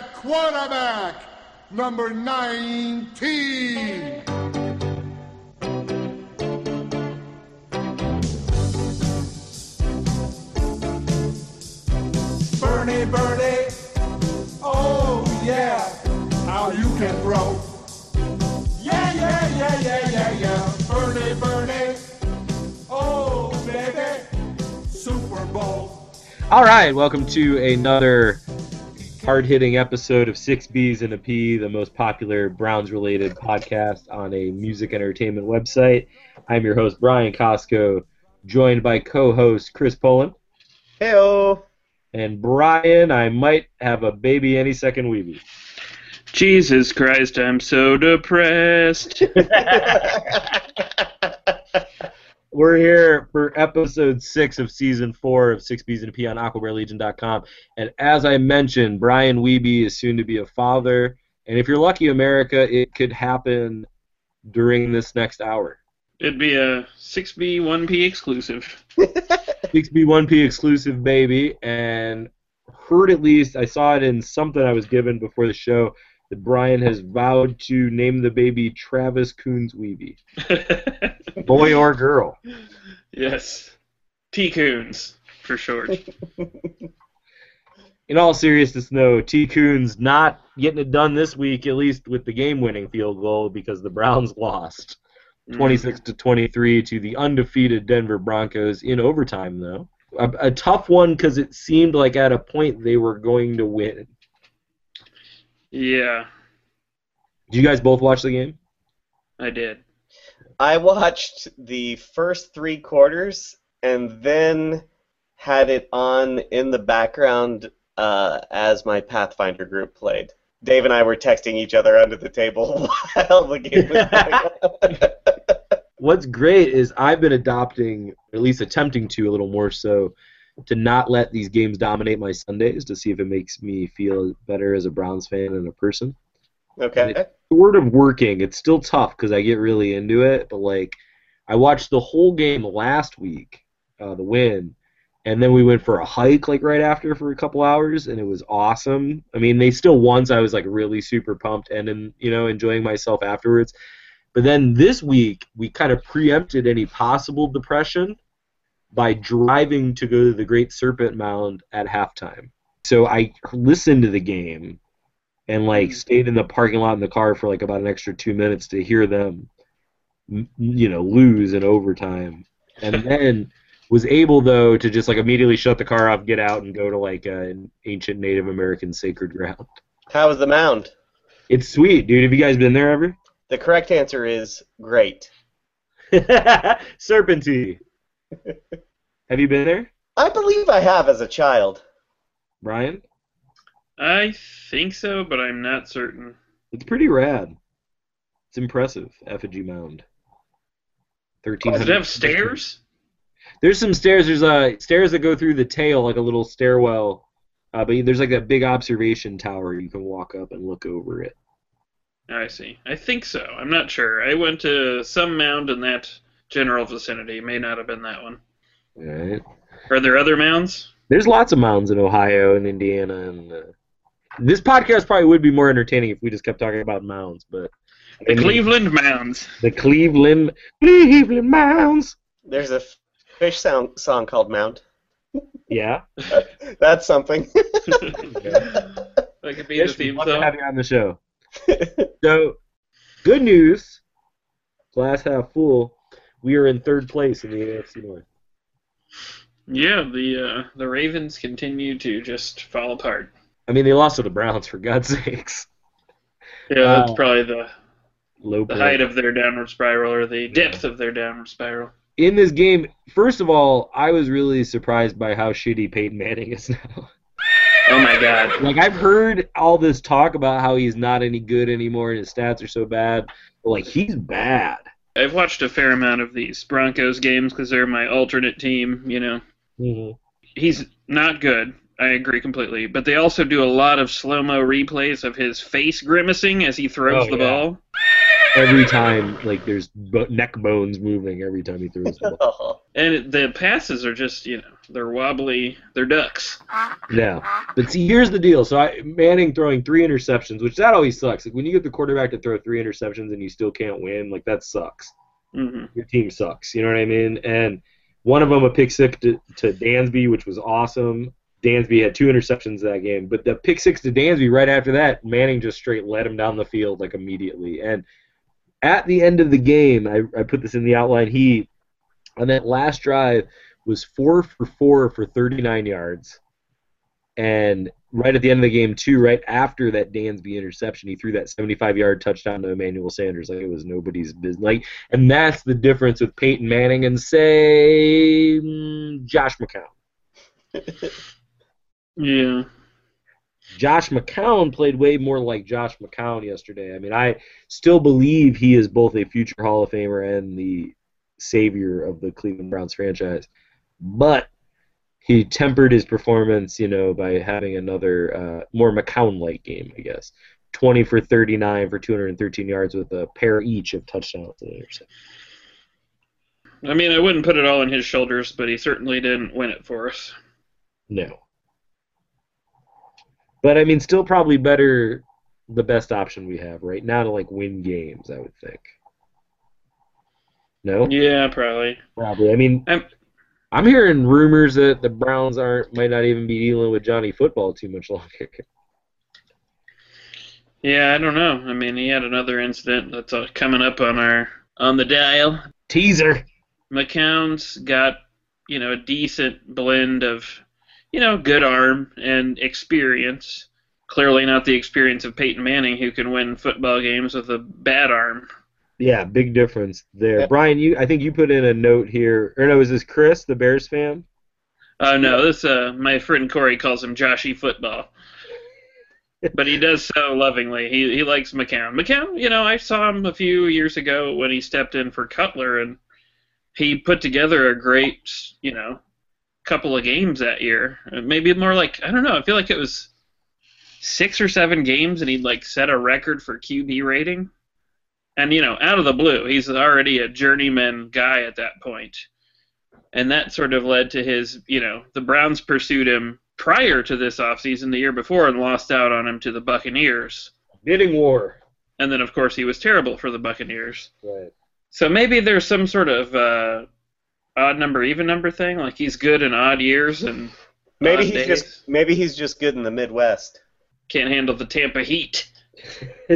at quarterback, number 19. Bernie, Bernie, oh yeah, how you can throw. Yeah, yeah, yeah, yeah, yeah, yeah. Bernie, Bernie, oh baby, Super Bowl. All right, welcome to another hard-hitting episode of Six B's in a P, the most popular Browns-related podcast on a music entertainment website. I'm your host, Brian Costco, joined by co-host Chris Poland. Heyo. And Brian, I might have a baby any second weeby. Jesus Christ, I'm so depressed. We're here for episode 6 of season 4 of 6B's and a P on AquabareLegion.com. And as I mentioned, Brian Wiebe is soon to be a father. And if you're lucky, America, it could happen during this next hour. It'd be a 6B1P exclusive. 6B1P exclusive baby. And heard, at least, I saw it in something I was given before the show, that Brian has vowed to name the baby Travis Coons Weeby. Boy or girl. Yes. T. Coons, for short. In all seriousness, though, T. Coons not getting it done this week, at least with the game-winning field goal, because the Browns lost 26-23 to the undefeated Denver Broncos in overtime, though. A tough one, because it seemed like at a point they were going to win. Yeah. Did you guys both watch the game? I did. I watched the first three quarters and then had it on in the background as my Pathfinder group played. Dave and I were texting each other under the table while the game was going on. What's great is I've been adopting, or at least attempting to a little more so, to not let these games dominate my Sundays, to see if it makes me feel better as a Browns fan and a person. Okay. And it's sort of working. It's still tough because I get really into it, but like I watched the whole game last week, the win, and then we went for a hike like right after for a couple hours, and it was awesome. I mean, they still won, so I was like really super pumped and you know, enjoying myself afterwards. But then this week we kind of preempted any possible depression by driving to go to the Great Serpent Mound at halftime. So I listened to the game and like stayed in the parking lot in the car for like about an extra 2 minutes to hear them, you know, lose in overtime. And then was able, though, to just like immediately shut the car off, get out, and go to like an ancient Native American sacred ground. How was the mound? It's sweet, dude. Have you guys been there ever? The correct answer is great. Serpentine. Have you been there? I believe I have as a child. Brian? I think so, but I'm not certain. It's pretty rad. It's impressive. Effigy Mound. 13. Does it have stairs? There's some stairs. There's stairs that go through the tail, like a little stairwell. But there's like that big observation tower you can walk up and look over it. I see. I think so. I'm not sure. I went to some mound in that general vicinity. May not have been that one. All right. Are there other mounds? There's lots of mounds in Ohio and Indiana. And this podcast probably would be more entertaining if we just kept talking about mounds. But the Cleveland Mounds. The Cleveland Mounds. There's a fish song called Mound. Yeah. That's something. That could be the theme song. Having on the show. So, good news. Glass half full. We are in third place in the AFC North. Yeah, the Ravens continue to just fall apart. I mean, they lost to the Browns, for God's sakes. Yeah, that's probably the height of their downward spiral, or the depth of their downward spiral. In this game, first of all, I was really surprised by how shitty Peyton Manning is now. Oh, my God. Like, I've heard all this talk about how he's not any good anymore and his stats are so bad. But, like, he's bad. I've watched a fair amount of these Broncos games because they're my alternate team, you know. Mm-hmm. He's not good. I agree completely. But they also do a lot of slow-mo replays of his face grimacing as he throws the ball. every time, like, there's neck bones moving every time he throws the ball. And the passes are just, you know, they're wobbly. They're ducks. Yeah. But see, here's the deal. So Manning throwing 3 interceptions, which that always sucks. Like, when you get the quarterback to throw 3 interceptions and you still can't win, like, that sucks. Mm-hmm. Your team sucks. You know what I mean? And one of them, a pick six to Dansby, which was awesome. Dansby had 2 interceptions that game, but the pick six to Dansby right after that, Manning just straight led him down the field like immediately. And at the end of the game, I put this in the outline. He on that last drive was 4 for 4 for 39 yards, and right at the end of the game too, right after that Dansby interception, he threw that 75-yard touchdown to Emmanuel Sanders like it was nobody's business. Like, and that's the difference with Peyton Manning and say Josh McCown. Yeah. Josh McCown played way more like Josh McCown yesterday. I mean, I still believe he is both a future Hall of Famer and the savior of the Cleveland Browns franchise. But he tempered his performance, you know, by having another more McCown-like game, I guess. 20 for 39 for 213 yards with a pair each of touchdowns and interceptions. I mean, I wouldn't put it all on his shoulders, but he certainly didn't win it for us. No. But, I mean, still probably better, the best option we have right now to, like, win games, I would think. No? Yeah, probably. Probably. I mean, I'm hearing rumors that the Browns might not even be dealing with Johnny Football too much longer. Yeah, I don't know. I mean, he had another incident that's coming up on the dial. Teaser. McCown's got, you know, a decent blend of, you know, good arm and experience. Clearly not the experience of Peyton Manning, who can win football games with a bad arm. Yeah, big difference there. Yeah. Brian, I think you put in a note here. Or no, is this Chris, the Bears fan? No, this my friend Corey calls him Joshy Football. But he does so lovingly. He likes McCown. McCown, you know, I saw him a few years ago when he stepped in for Cutler, and he put together a great, you know, couple of games that year. Maybe more like, I don't know, I feel like it was 6 or 7 games, and he'd like set a record for QB rating. And, you know, out of the blue, he's already a journeyman guy at that point. And that sort of led to his, you know, the Browns pursued him prior to this offseason the year before and lost out on him to the Buccaneers. Bidding war. And then, of course, he was terrible for the Buccaneers. Right. So maybe there's some sort of odd number, even number thing. Like, he's good in odd years and maybe he's days. Maybe he's just good in the Midwest. Can't handle the Tampa heat.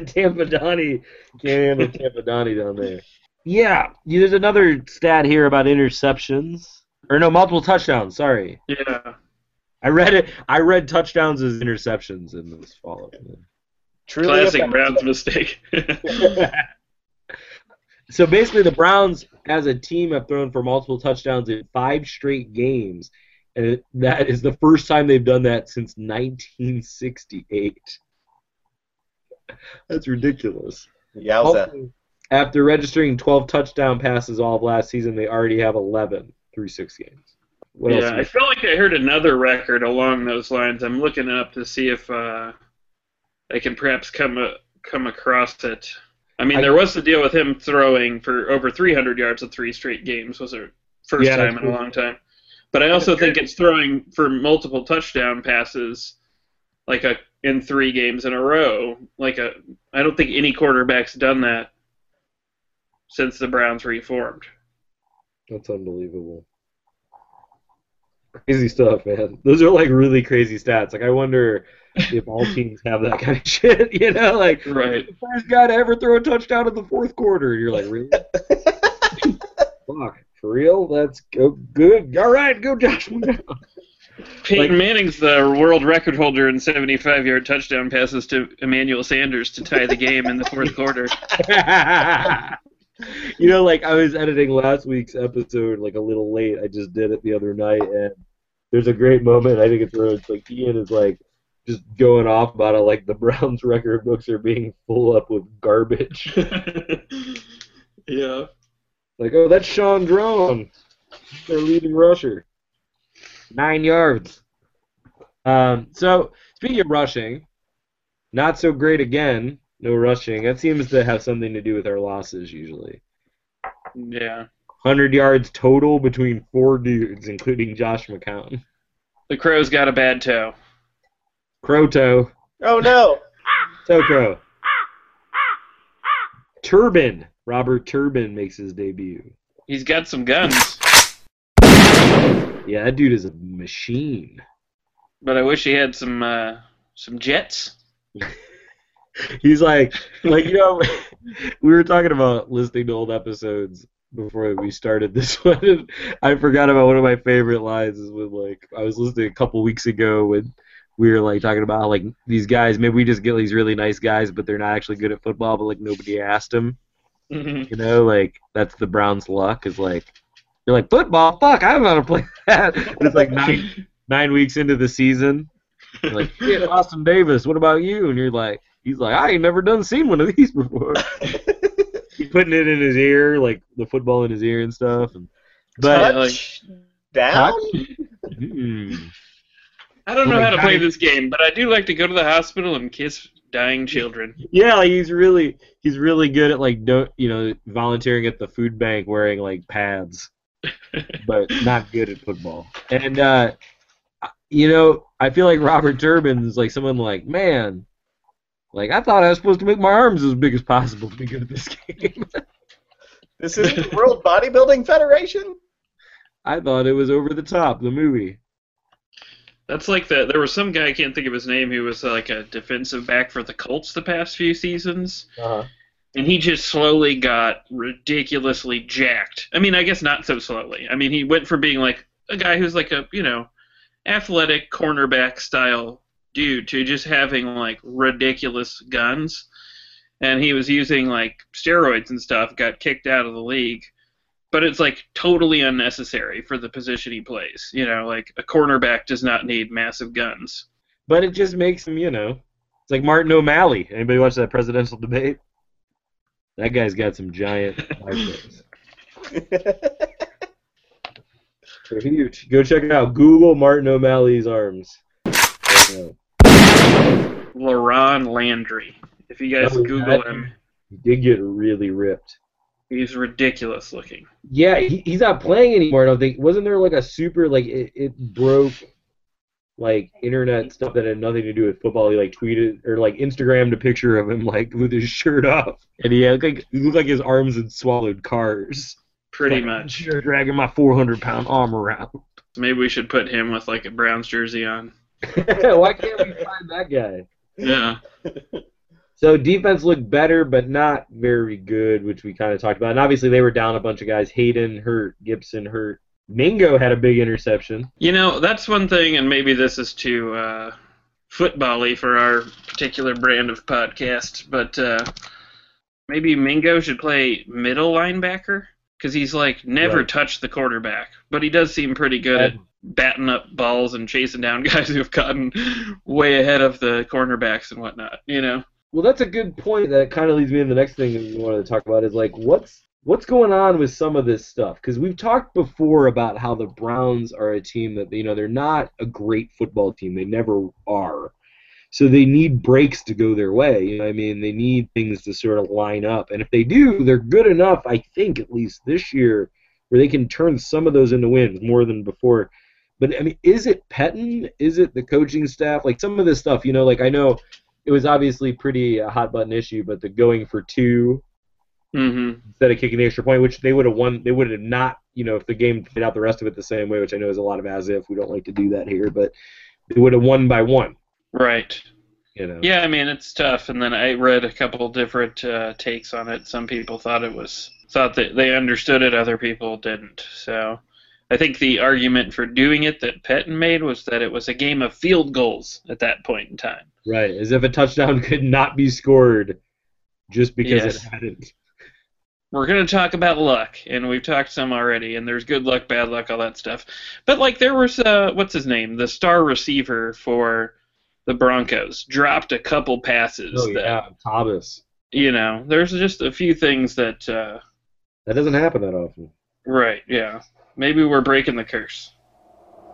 Tampa Donnie can't handle Tampa Donnie down there. Yeah, there's another stat here about interceptions, or no, multiple touchdowns. Sorry. Yeah. I read it. I read touchdowns as interceptions in this follow-up. Classic Browns mistake. So basically the Browns as a team have thrown for multiple touchdowns in 5 straight games, and that is the first time they've done that since 1968. That's ridiculous. Yowza. After registering 12 touchdown passes all of last season, they already have 11 through 6 games. What else? I feel like I heard another record along those lines. I'm looking up to see if I can perhaps come across it. I mean, there was the deal with him throwing for over 300 yards in 3 straight games. Was the first time in a long time. But I also think it's throwing for multiple touchdown passes like in 3 games in a row. I don't think any quarterback's done that since the Browns reformed. That's unbelievable. Crazy stuff, man. Those are, like, really crazy stats. Like, I wonder if all teams have that kind of shit, you know? Like, right. The first guy to ever throw a touchdown in the 4th quarter. And you're like, really? Fuck, for real? That's good. All right, go Josh. Peyton Manning's the world record holder in 75-yard touchdown passes to Emmanuel Sanders to tie the game in the 4th quarter. You know, like, I was editing last week's episode, like, a little late. I just did it the other night, and there's a great moment. I think it's where it's like Ian is, like, just going off about it, like, the Browns record books are being full up with garbage. Yeah. Like, oh, that's Sean Drone, their leading rusher. 9 yards. So, speaking of rushing, not so great again. No rushing. That seems to have something to do with our losses usually. Yeah. 100 yards total between four dudes, including Josh McCown. The Crow's got a bad toe. Crow toe. Oh, no. Toe Crow. Turbin. Robert Turbin makes his debut. He's got some guns. Yeah, that dude is a machine. But I wish he had some jets. He's like, you know, we were talking about listening to old episodes before we started this one. I forgot about one of my favorite lines is when, like, I was listening a couple weeks ago when we were, like, talking about, like, these guys, maybe we just get these really nice guys, but they're not actually good at football, but, like, nobody asked them. Mm-hmm. You know, like, that's the Browns' luck is, like, you're like, football? Fuck, I don't know how to play that. It's like nine weeks into the season. You're like, shit, Austin Davis, what about you? And you're like, he's like, I ain't never done seen one of these before. He's putting it in his ear, like the football in his ear and stuff. And, but, touchdown? I don't know how to play this game, but I do like to go to the hospital and kiss dying children. Yeah, like he's really good at like volunteering at the food bank wearing like pads. But not good at football. And, you know, I feel like Robert Turbin's like someone like, man, like I thought I was supposed to make my arms as big as possible to be good at this game. This is the World Bodybuilding Federation? I thought it was Over the Top, the movie. That's like there was some guy, I can't think of his name, who was like a defensive back for the Colts the past few seasons. Uh-huh. And he just slowly got ridiculously jacked. I mean, I guess not so slowly. I mean, he went from being like a guy who's like a, you know, athletic cornerback style dude to just having like ridiculous guns. And he was using like steroids and stuff, got kicked out of the league. But it's like totally unnecessary for the position he plays. You know, like a cornerback does not need massive guns. But it just makes him, you know, it's like Martin O'Malley. Anybody watch that presidential debate? That guy's got some giant eyebrows. They're huge. Go check it out. Google Martin O'Malley's arms. LaRon Landry. If you guys Google him. He did get really ripped. He's ridiculous looking. Yeah, he's not playing anymore, I don't think. Wasn't there like a super, like, it broke, like, internet stuff that had nothing to do with football. He, like, tweeted or, like, Instagrammed a picture of him, like, with his shirt off. And he looked like his arms had swallowed cars. Pretty much. You're dragging my 400-pound arm around. Maybe we should put him with, like, a Browns jersey on. Why can't we find that guy? Yeah. So defense looked better, but not very good, which we kind of talked about. And obviously they were down a bunch of guys. Hayden hurt, Gibson hurt. Mingo had a big interception. You know, that's one thing, and maybe this is too football-y for our particular brand of podcast, but maybe Mingo should play middle linebacker because he's, like, never touched the quarterback, but he does seem pretty good at batting up balls and chasing down guys who have gotten way ahead of the cornerbacks and whatnot, you know? Well, that's a good point. That kind of leads me to the next thing that we wanted to talk about is, like, what's going on with some of this stuff? Because we've talked before about how the Browns are a team that, you know, they're not a great football team. They never are. So they need breaks to go their way. You know what I mean? They need things to sort of line up. And if they do, they're good enough, I think, at least this year, where they can turn some of those into wins more than before. But, I mean, is it Patton? Is it the coaching staff? Like, some of this stuff, you know, like, I know it was obviously pretty a hot-button issue, but the going for two, mm-hmm. instead of kicking the extra point, which they would have won. They would have not, you know, if the game played out the rest of it the same way, which I know is a lot of as if. We don't like to do that here, but they would have won by one. Right. You know. Yeah, I mean, it's tough. And then I read a couple different takes on it. Some people thought that they understood it. Other people didn't. So I think the argument for doing it that Patton made was that it was a game of field goals at that point in time. Right, as if a touchdown could not be scored just because it hadn't. We're going to talk about luck, and we've talked some already, and there's good luck, bad luck, all that stuff. But, like, there was, what's his name, the star receiver for the Broncos, dropped a couple passes. Oh, yeah, Thomas. You know, there's just a few things that... that doesn't happen that often. Right, yeah. Maybe we're breaking the curse.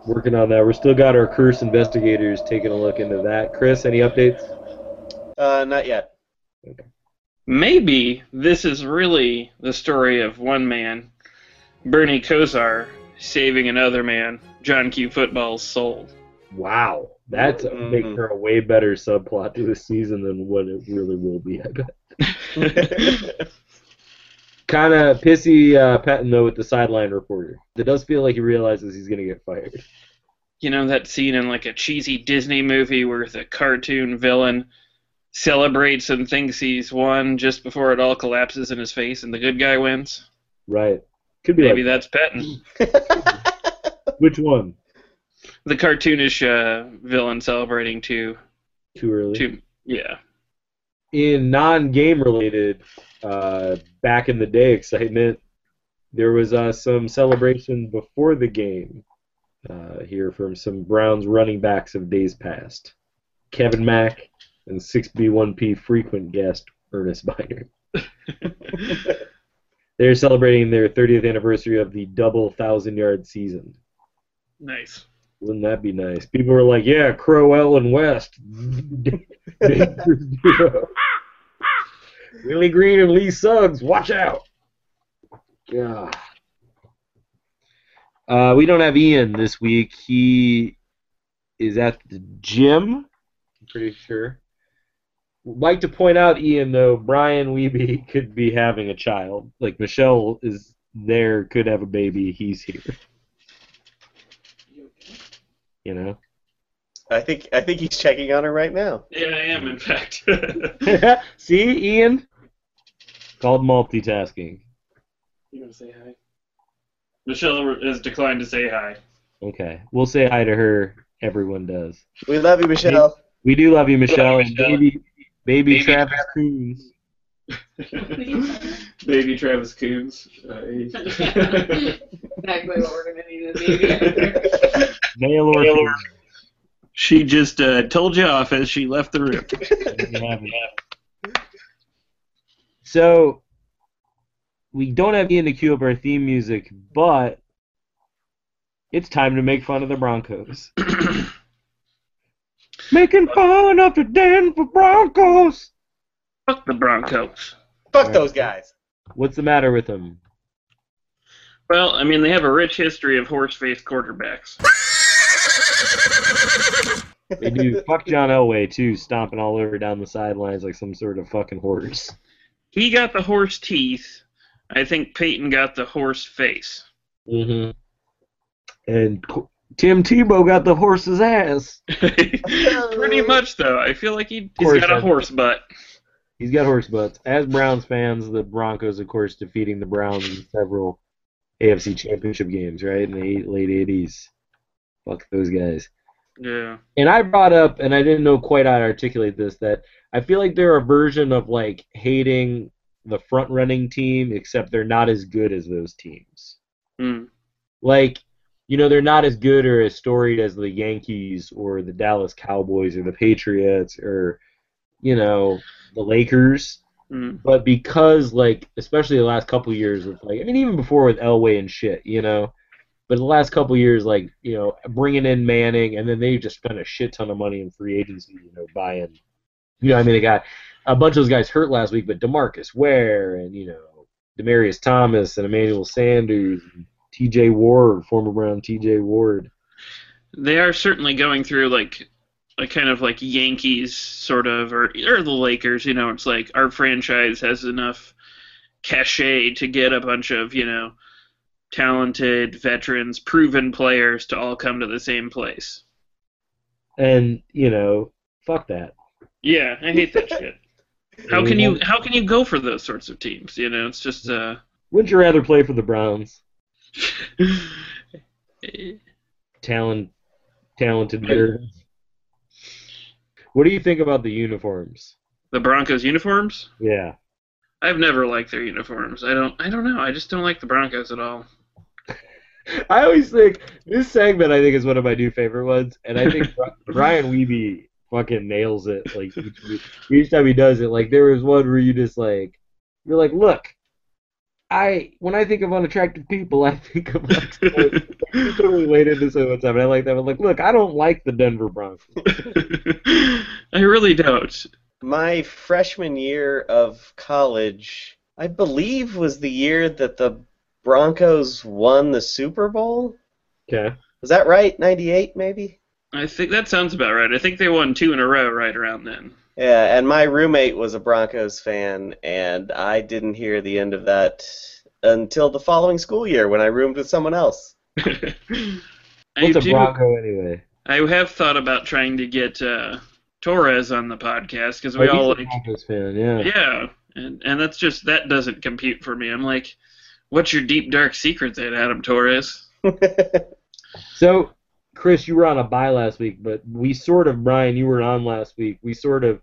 Working on that. We've still got our curse investigators taking a look into that. Chris, any updates? Not yet. Maybe this is really the story of one man, Bernie Kosar, saving another man, John Q. Football's soul. Wow. That's making her a way better subplot to the season than what it really will be, I bet. Kind of pissy Patton, though, with the sideline reporter. It does feel like he realizes he's going to get fired. You know that scene in like a cheesy Disney movie where the cartoon villain celebrates and thinks he's won just before it all collapses in his face and the good guy wins? Right. Could be. Maybe like... that's Patton. Which one? The cartoonish villain celebrating too early. Yeah. In non-game related, back in the day excitement, there was some celebration before the game here from some Browns running backs of days past. Kevin Mack and 6B1P frequent guest Ernest Biner. They're celebrating their 30th anniversary of the double 1,000-yard season. Nice. Wouldn't that be nice? People were like, yeah, Crow, Ellen West. Willie Green and Lee Suggs, watch out. God. We don't have Ian this week. He is at the gym, I'm pretty sure. Like to point out, Ian, though, Brian Wiebe could be having a child. Like, Michelle is there, could have a baby. He's here. You know, I think he's checking on her right now. Yeah, I am, in fact. See, Ian? Called multitasking. You gonna say hi? Michelle has declined to say hi. Okay, we'll say hi to her. Everyone does. We love you, Michelle. We do love you, Michelle. Love you, Michelle. And baby Travis Coons. Baby Travis Coons. Exactly what we're gonna need is a baby. Mail order. She just told you off as she left the room. So we don't have Ian to cue up our theme music, but it's time to make fun of the Broncos. Making fun of the Denver Broncos. Fuck the Broncos. Fuck those guys. What's the matter with them? Well, I mean, they have a rich history of horse-faced quarterbacks. They do. Fuck John Elway, too, stomping all over down the sidelines like some sort of fucking horse. He got the horse teeth. I think Peyton got the horse face. Mm-hmm. And Tim Tebow got the horse's ass. Pretty much, though. I feel like he's got a horse butt. He's got horse butts. As Browns fans, the Broncos, of course, defeating the Browns in several AFC championship games, right, in the late 80s. Fuck those guys. Yeah. And I brought up, and I didn't know quite how to articulate this, that I feel like they're a version of, like, hating the front-running team, except they're not as good as those teams. Mm. Like, you know, they're not as good or as storied as the Yankees or the Dallas Cowboys or the Patriots or, you know, the Lakers. Mm. But because, like, especially the last couple of years with, like, I mean, even before with Elway and shit, you know, but the last couple of years, like, you know, bringing in Manning, and then they just spent a shit ton of money in free agency, you know, buying, you know, I mean, they got a bunch of those guys hurt last week, but DeMarcus Ware and, you know, Demaryius Thomas and Emmanuel Sanders and TJ Ward, former Brown TJ Ward. They are certainly going through, like, a kind of like Yankees sort of, or the Lakers, you know, it's like our franchise has enough cachet to get a bunch of, you know, talented veterans, proven players to all come to the same place. And, you know, fuck that. Yeah, I hate that shit. How can you go for those sorts of teams? You know, it's just wouldn't you rather play for the Browns? Talented veterans. What do you think about the uniforms? The Broncos uniforms? Yeah. I've never liked their uniforms. I don't know. I just don't like the Broncos at all. I always think this segment I think is one of my new favorite ones, and I think Brian Wiebe fucking nails it. Like each time he does it, like there was one where you just like you're like, look, when I think of unattractive people, I think of unattractive people. Totally laid into so much time, and I like that. But like, look, I don't like the Denver Broncos. I really don't. my freshman year of college, I believe, was the year that the Broncos won the Super Bowl. Okay. Was that right? 98, maybe? I think that sounds about right. I think they won two in a row right around then. Yeah, and my roommate was a Broncos fan, and I didn't hear the end of that until the following school year when I roomed with someone else. What's a Bronco anyway? I have thought about trying to get Torres on the podcast because we all like Broncos fan, yeah. Yeah, and that's just that doesn't compute for me. I'm like, what's your deep dark secret, then, Adam Torres? So, Chris, you were on a bye last week, but we sort of, Brian, you were on last week. We sort of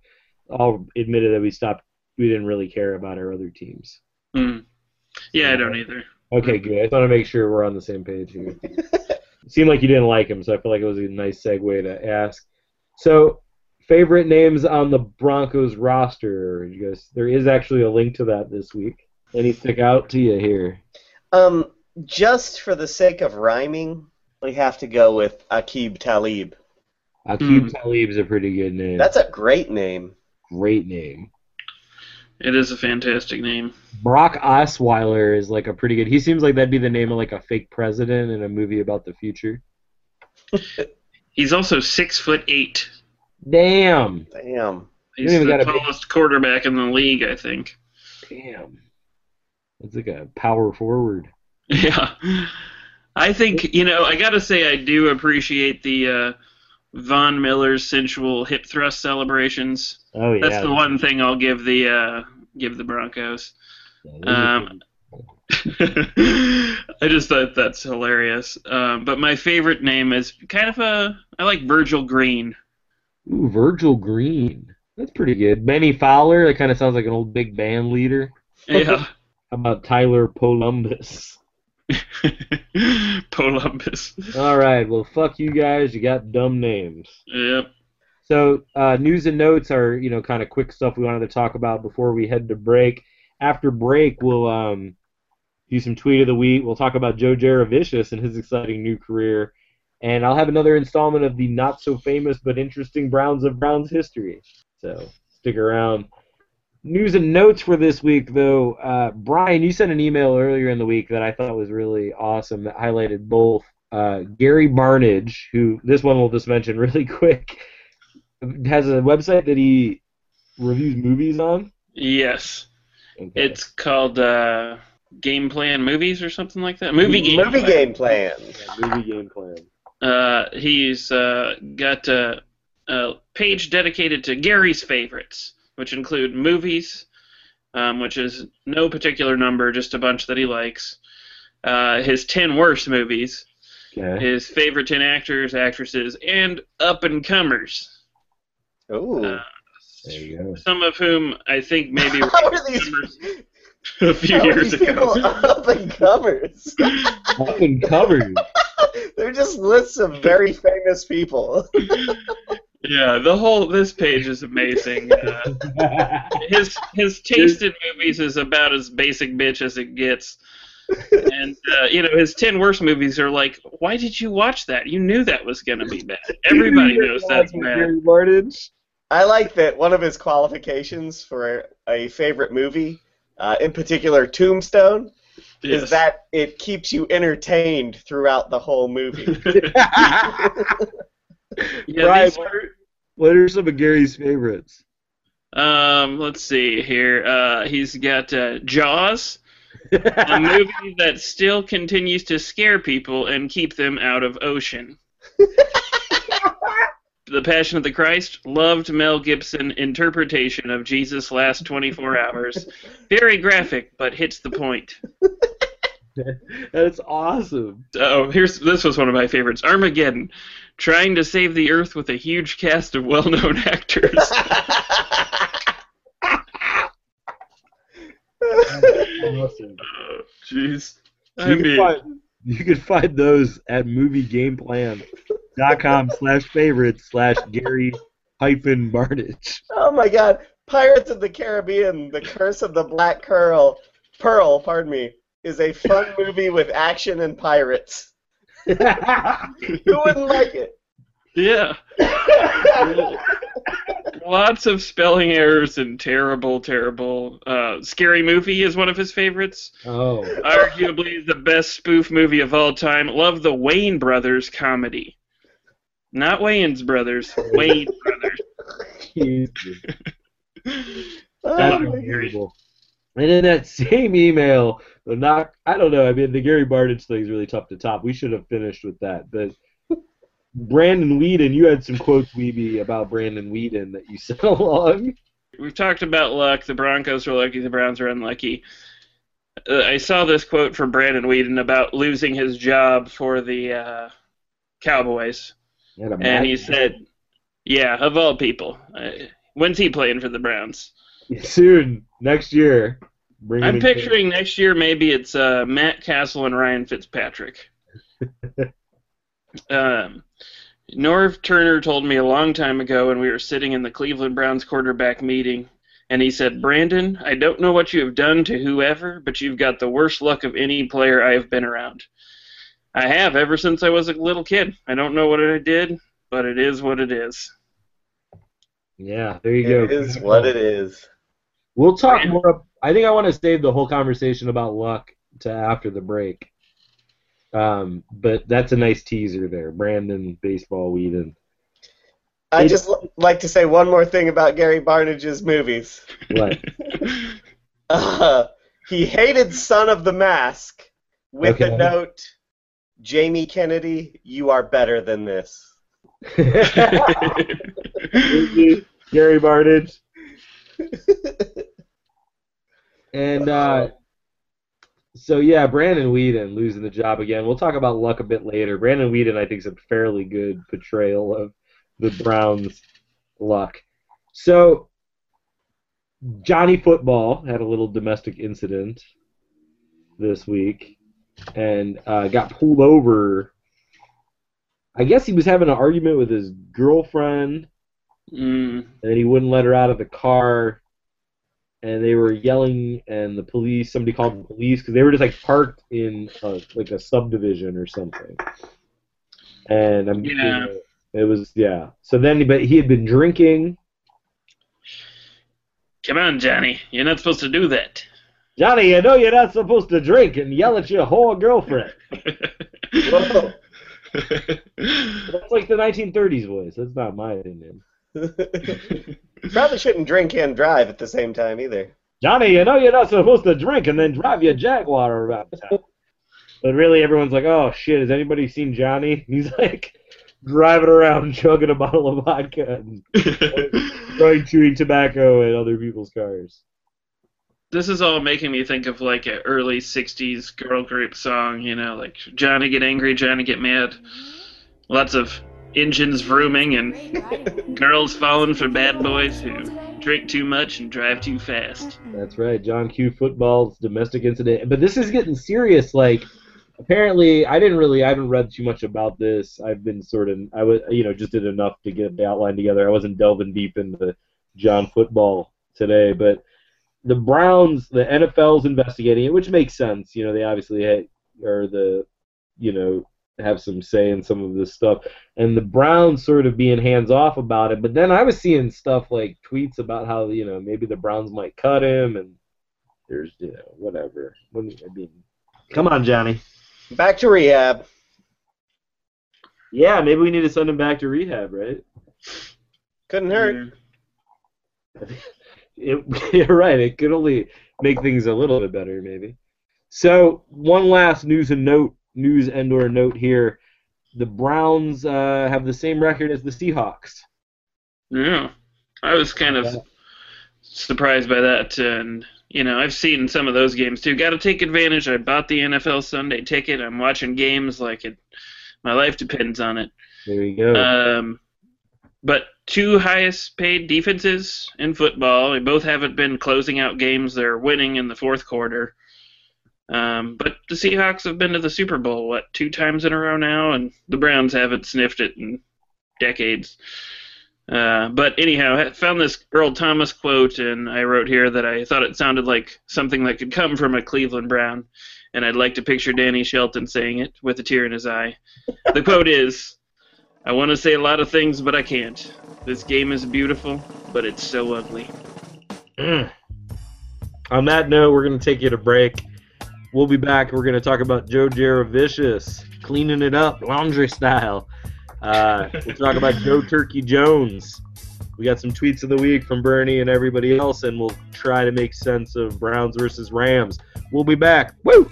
all admitted that we stopped. We didn't really care about our other teams. Mm. Yeah, I don't either. Okay, good. I thought I'd make sure we're on the same page here. It seemed like you didn't like him, so I feel like it was a nice segue to ask. So, favorite names on the Broncos roster? You guys, there is actually a link to that this week. Any stick out to you here? Just for the sake of rhyming, we have to go with Aqib Talib. Aqib Talib is a pretty good name. That's a great name. Great name. It is a fantastic name. Brock Osweiler is like a pretty good... He seems like that'd be the name of like a fake president in a movie about the future. He's also 6'8". Damn. He's the tallest quarterback in the league, I think. Damn. That's like a power forward. Yeah. I think, I got to say I do appreciate the Von Miller's sensual hip thrust celebrations. Oh, yeah. That's the one thing I'll give the Broncos. Yeah, I just thought that's hilarious. But my favorite name is I like Virgil Green. Ooh, Virgil Green. That's pretty good. Benny Fowler, that kind of sounds like an old big band leader. Yeah. How about Tyler Polumbus? Polumbus. All right, well, fuck you guys. You got dumb names. Yep. So news and notes are, kind of quick stuff we wanted to talk about before we head to break. After break, we'll do some Tweet of the Week. We'll talk about Joe Jurevicius and his exciting new career. And I'll have another installment of the not-so-famous but interesting Browns of Browns history. So stick around. News and notes for this week, though. Brian, you sent an email earlier in the week that I thought was really awesome that highlighted both Gary Barnidge, who this one we'll just mention really quick, has a website that he reviews movies on? Yes. Okay. It's called Game Plan Movies or something like that. Movie Game Plan. He's got a page dedicated to Gary's favorites, which include movies, which is no particular number, just a bunch that he likes, his 10 worst movies, okay, his favorite 10 actors, actresses, and up-and-comers. Oh, there you go. Some of whom I think maybe were a few years ago. Up and covers. Up and covers. They're just lists of very famous people. Yeah, this page is amazing. His taste in movies is about as basic bitch as it gets. And, his 10 worst movies are like, why did you watch that? You knew that was going to be bad. Everybody knows that's bad. I like that one of his qualifications for a favorite movie, in particular Tombstone, yes, is that it keeps you entertained throughout the whole movie. Yeah, Brian, what are some of Gary's favorites? Let's see here. He's got Jaws, a movie that still continues to scare people and keep them out of ocean. The Passion of the Christ, loved Mel Gibson interpretation of Jesus' last 24 hours. Very graphic, but hits the point. That's awesome. Oh, this was one of my favorites. Armageddon, trying to save the Earth with a huge cast of well-known actors. Jeez. You can find those at moviegameplan.com/favorites/Gary-Barnidge. Oh my God! Pirates of the Caribbean: The Curse of the Black Pearl. Is a fun movie with action and pirates. Who wouldn't like it? Yeah. Lots of spelling errors and terrible, terrible. Scary Movie is one of his favorites. Oh. Arguably the best spoof movie of all time. Love the Wayne Brothers comedy. Not Wayne's Brothers, Wayne Brothers. Jesus. That's unbelievable. And in that same email, I don't know, I mean, the Gary Barnidge thing is really tough to top. We should have finished with that, but... Brandon Weeden, you had some quotes, Weeby, about Brandon Weeden that you sent along. We've talked about luck. The Broncos were lucky. The Browns were unlucky. I saw this quote from Brandon Weeden about losing his job for the Cowboys. And he said, yeah, of all people. When's he playing for the Browns? Soon. Next year. I'm picturing next year maybe it's Matt Castle and Ryan Fitzpatrick. Norv Turner told me a long time ago when we were sitting in the Cleveland Browns quarterback meeting, and he said, Brandon, I don't know what you have done to whoever, but you've got the worst luck of any player I have been around. I have ever since I was a little kid. I don't know what I did, but it is what it is. Yeah, there you go. It is what it is. We'll talk more. I think I want to save the whole conversation about luck to after the break. But that's a nice teaser there. Brandon, baseball, Weeden. I just like to say one more thing about Gary Barnidge's movies. What? He hated Son of the Mask with the note, Jamie Kennedy, you are better than this. Gary Barnidge. And, so, yeah, Brandon Weeden losing the job again. We'll talk about luck a bit later. Brandon Weeden, I think, is a fairly good portrayal of the Browns' luck. So, Johnny Football had a little domestic incident this week and got pulled over. I guess he was having an argument with his girlfriend, and he wouldn't let her out of the car. And they were yelling, and the police, somebody called the police, because they were just, like, parked in, like, a subdivision or something. And I'm thinking, it was, yeah. So then, but he had been drinking. Come on, Johnny. You're not supposed to do that. Johnny, you know you're not supposed to drink and yell at your whore girlfriend. Whoa. That's like the 1930s voice. That's not my opinion. Probably shouldn't drink and drive at the same time either. Johnny, you know you're not supposed to drink and then drive your Jaguar around town. But really, everyone's like, "Oh shit, has anybody seen Johnny?" And he's like driving around, chugging a bottle of vodka, and throwing chewing tobacco at other people's cars. This is all making me think of like an early '60s girl group song, you know, like "Johnny Get Angry, Johnny Get Mad." Lots of engines vrooming and girls falling for bad boys who drink too much and drive too fast. That's right, John Q. Football's domestic incident. But this is getting serious. Like, apparently, I haven't read too much about this. I've been sort of, just did enough to get the outline together. I wasn't delving deep into John Football today, but the Browns, the NFL's investigating it, which makes sense. You know, they obviously have some say in some of this stuff, and the Browns sort of being hands-off about it. But then I was seeing stuff like tweets about how, you know, maybe the Browns might cut him, and there's, you know, whatever. Come on, Johnny. Back to rehab. Yeah, maybe we need to send him back to rehab, right? Couldn't hurt. You're right. It could only make things a little bit better, maybe. So one last news and/or note here. The Browns have the same record as the Seahawks. Yeah. I was kind of surprised by that. And, you know, I've seen some of those games, too. Got to take advantage. I bought the NFL Sunday ticket. I'm watching games like it. My life depends on it. There you go. But two highest-paid defenses in football. They both haven't been closing out games. They're winning in the fourth quarter. But the Seahawks have been to the Super Bowl, what, 2 times in a row now? And the Browns haven't sniffed it in decades. But anyhow, I found this Earl Thomas quote, and I wrote here that I thought it sounded like something that could come from a Cleveland Brown, and I'd like to picture Danny Shelton saying it with a tear in his eye. The quote is, "I want to say a lot of things, but I can't. This game is beautiful, but it's so ugly. On that note, we're going to take you to break. We'll be back. We're going to talk about Joe Jurevicius, cleaning it up, laundry style. We'll talk about Joe Turkey Jones. We got some tweets of the week from Bernie and everybody else, and we'll try to make sense of Browns versus Rams. We'll be back. Woo!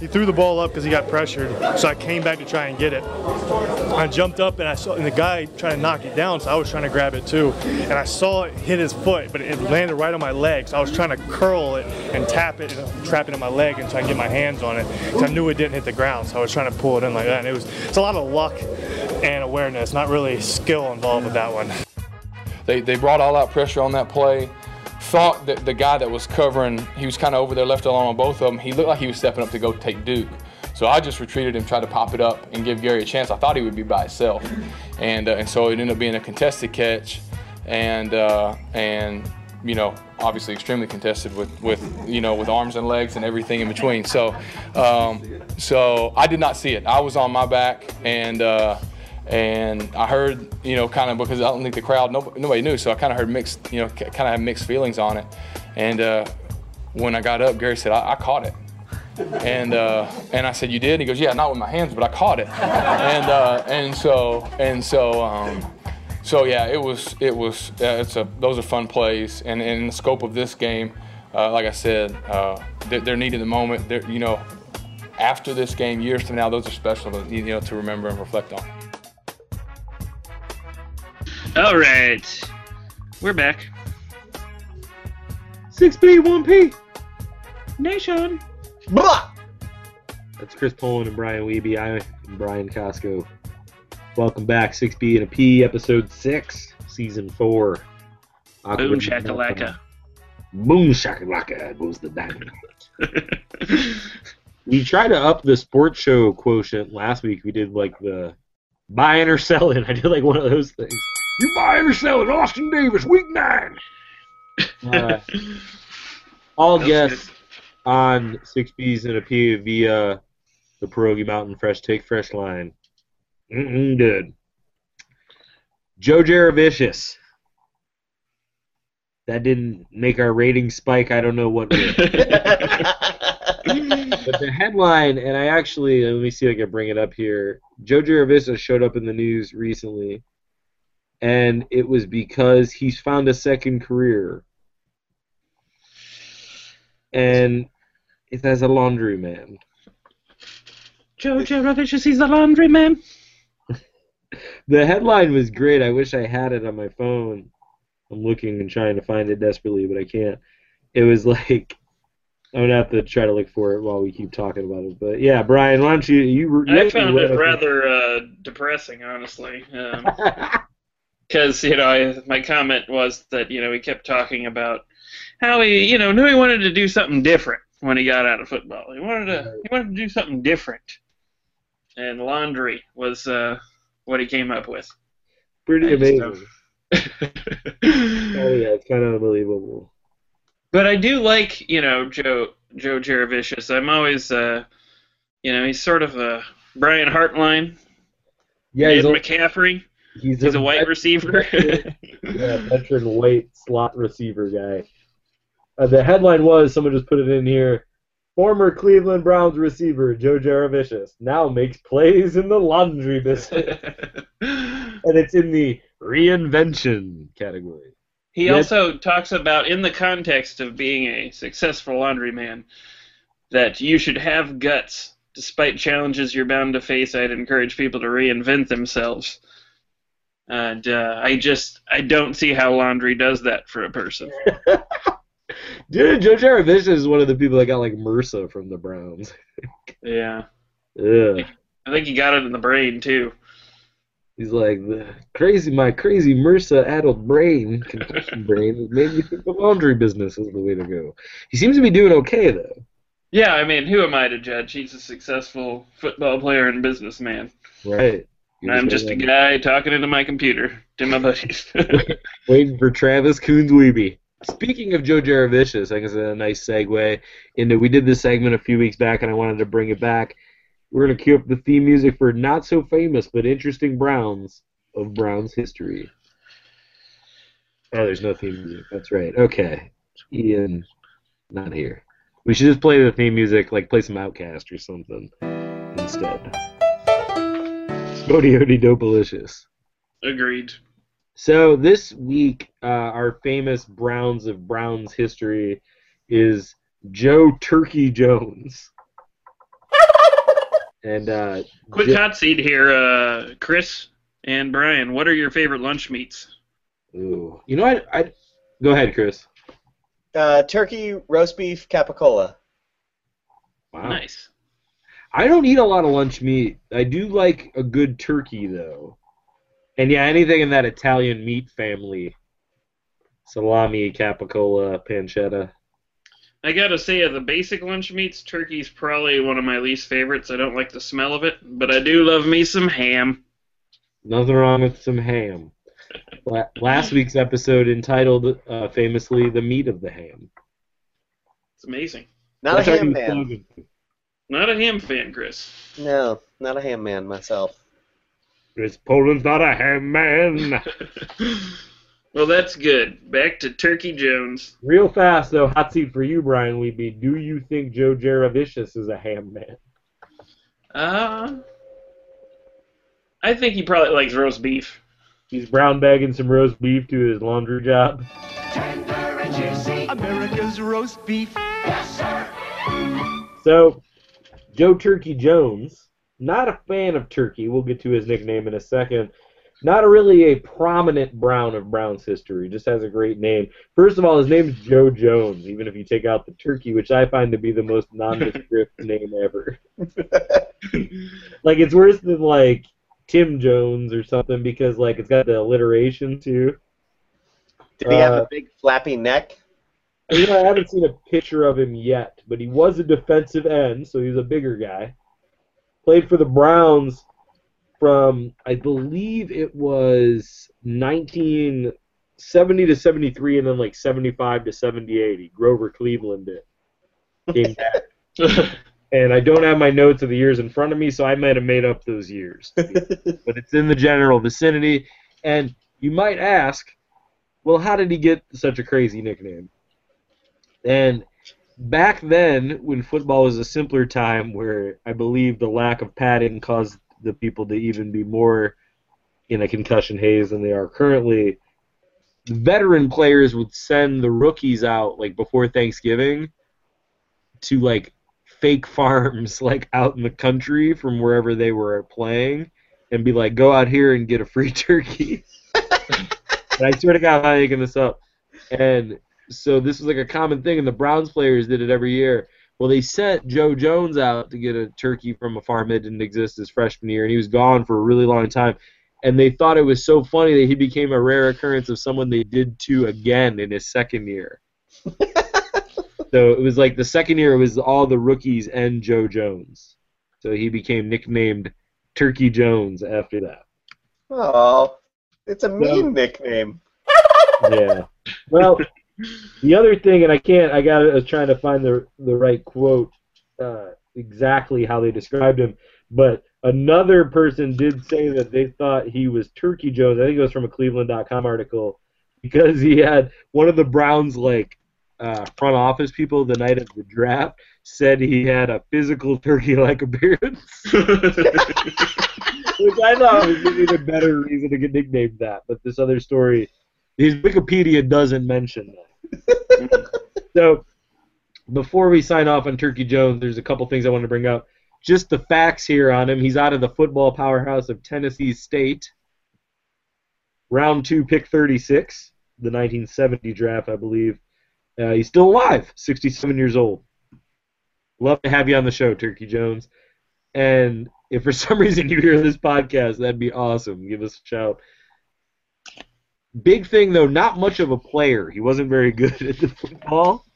He threw the ball up because he got pressured, so I came back to try and get it. I jumped up, and I saw the guy trying to knock it down, so I was trying to grab it too. And I saw it hit his foot, but it landed right on my leg, so I was trying to curl it and tap it and trap it in my leg and try and get my hands on it. So I knew it didn't hit the ground, so I was trying to pull it in like that. And it's a lot of luck and awareness, not really skill involved with that one. They brought all out pressure on that play. Thought that the guy that was covering, he was kind of over there left alone on both of them. He looked like he was stepping up to go take Duke. So I just retreated him, tried to pop it up and give Gary a chance. I thought he would be by himself. And so it ended up being a contested catch and you know, obviously extremely contested with arms and legs and everything in between. So I did not see it. I was on my back and I heard, kind of, because I don't think the crowd, nobody knew, so I kind of heard mixed, kind of had mixed feelings on it. And when I got up, Gary said, I caught it. And I said, you did? And he goes, yeah, not with my hands, but I caught it. So yeah, those are fun plays. And in the scope of this game, like I said, they're needed in the moment. After this game, years from now, those are special, to remember and reflect on. All right, we're back. 6B, 1P. Nation. Blah! That's Chris Poland and Brian Wiebe. I am Brian Costco. Welcome back, 6B in a P, episode 6, season 4. Boom shakalaka. Boom shakalaka goes the diamond. We tried to up the sports show quotient last week. We did like the buying or selling. I did like one of those things. You buying or selling Austin Davis, week 9. All guests on 6B's in a P via the Pierogi Mountain Fresh Take Fresh line. Good. Joe Jurevicius. That didn't make our rating spike. I don't know what. But the headline, and I actually, let me see if I can bring it up here. Joe Jurevicius showed up in the news recently. And it was because he's found a second career. And it's as a laundryman. Joe Jurevicius, he's a laundryman. The headline was great. I wish I had it on my phone. I'm looking and trying to find it desperately, but I can't. It was like, I'm going to have to try to look for it while we keep talking about it. But, yeah, Brian, why don't you I found it rather depressing, honestly. Because, my comment was that, he kept talking about how he, knew he wanted to do something different when he got out of football. He wanted to do something different. And laundry was what he came up with. Pretty amazing. Oh, yeah, it's kind of unbelievable. But I do like, Joe Jurevicius. I'm always, he's sort of a Brian Hartline. Yeah, he's McCaffrey. He's a white receiver. Yeah, veteran white slot receiver guy. The headline was, someone just put it in here, former Cleveland Browns receiver Joe Jurevicius now makes plays in the laundry business. And it's in the reinvention category. He also talks about, in the context of being a successful laundryman, that you should have guts. Despite challenges you're bound to face, I'd encourage people to reinvent themselves. And I don't see how laundry does that for a person. Dude, Joe Jurevicius is one of the people that got like MRSA from the Browns. Yeah. Yeah. I think he got it in the brain too. He's like, my crazy MRSA-addled brain, concussion brain, made me think the laundry business is the way to go. He seems to be doing okay though. Yeah, I mean, who am I to judge? He's a successful football player and businessman. Right. I'm just a guy talking into my computer to my buddies. Waiting for Travis Coons Weeby. Speaking of Joe Jurevicius, I guess a nice segue into, we did this segment a few weeks back, and I wanted to bring it back. We're going to cue up the theme music for Not So Famous But Interesting Browns of Browns history. Oh, there's no theme music. That's right. Okay. Ian, not here. We should just play the theme music, like play some Outkast or something instead. Spodiote Dopalicious. Agreed. So this week, our famous Browns of Browns history is Joe Turkey Jones. And quick hot seat here, Chris and Brian. What are your favorite lunch meats? Ooh, you know what? I go ahead, Chris. Turkey, roast beef, capicola. Wow. Nice. I don't eat a lot of lunch meat. I do like a good turkey, though. And, yeah, anything in that Italian meat family. Salami, capicola, pancetta. I gotta say, of the basic lunch meats, turkey's probably one of my least favorites. I don't like the smell of it, but I do love me some ham. Nothing wrong with some ham. Last week's episode entitled, famously, The Meat of the Ham. It's amazing. Not That's a ham man. Slogan. Not a ham fan, Chris. No, not a ham man myself. Chris Poland's not a ham man. Well, that's good. Back to Turkey Jones. Real fast, though, hot seat for you, Brian, would be, do you think Joe Jurevicius is a ham man? I think he probably likes roast beef. He's brown bagging some roast beef to his laundry job. Tender and juicy. America's roast beef. Yes, sir. So, Joe Turkey Jones, not a fan of turkey. We'll get to his nickname in a second. Not really a prominent Brown of Browns history. Just has a great name. First of all, his name's Joe Jones, even if you take out the turkey, which I find to be the most nondescript name ever. Like, it's worse than, like, Tim Jones or something, because like it's got the alliteration too. Did he have a big flappy neck? You know, I haven't seen a picture of him yet, but he was a defensive end, so he was a bigger guy. Played for the Browns from, I believe it was 1970 to 73, and then like 75 to 78. He Grover Cleveland did. Came back. And I don't have my notes of the years in front of me, so I might have made up those years. But it's in the general vicinity. And you might ask, well, how did he get such a crazy nickname? And back then, when football was a simpler time where I believe the lack of padding caused the people to even be more in a concussion haze than they are currently, the veteran players would send the rookies out like before Thanksgiving to like fake farms like out in the country from wherever they were playing and be like, go out here and get a free turkey. And I swear to God, I'm not making this up. And so this was like a common thing, and the Browns players did it every year. Well, they sent Joe Jones out to get a turkey from a farm that didn't exist his freshman year, and he was gone for a really long time. And they thought it was so funny that he became a rare occurrence of someone they did to again in his second year. So it was like the second year it was all the rookies and Joe Jones. So he became nicknamed Turkey Jones after that. Oh, it's a mean nickname. Yeah. Well, the other thing, and I was trying to find the right quote exactly how they described him, but another person did say that they thought he was Turkey Jones. I think it was from a Cleveland.com article because he had one of the Browns like front office people the night of the draft said he had a physical turkey-like appearance, which I thought was an even better reason to get nicknamed that. But this other story, his Wikipedia doesn't mention that. So before we sign off on Turkey Jones, there's a couple things I want to bring up. Just the facts here on him. He's out of the football powerhouse of Tennessee State. Round 2, pick 36, the 1970 draft, I believe. He's still alive, 67 years old. Love to have you on the show, Turkey Jones. And if for some reason you hear this podcast, that'd be awesome. Give us a shout. Big thing, though, not much of a player. He wasn't very good at the football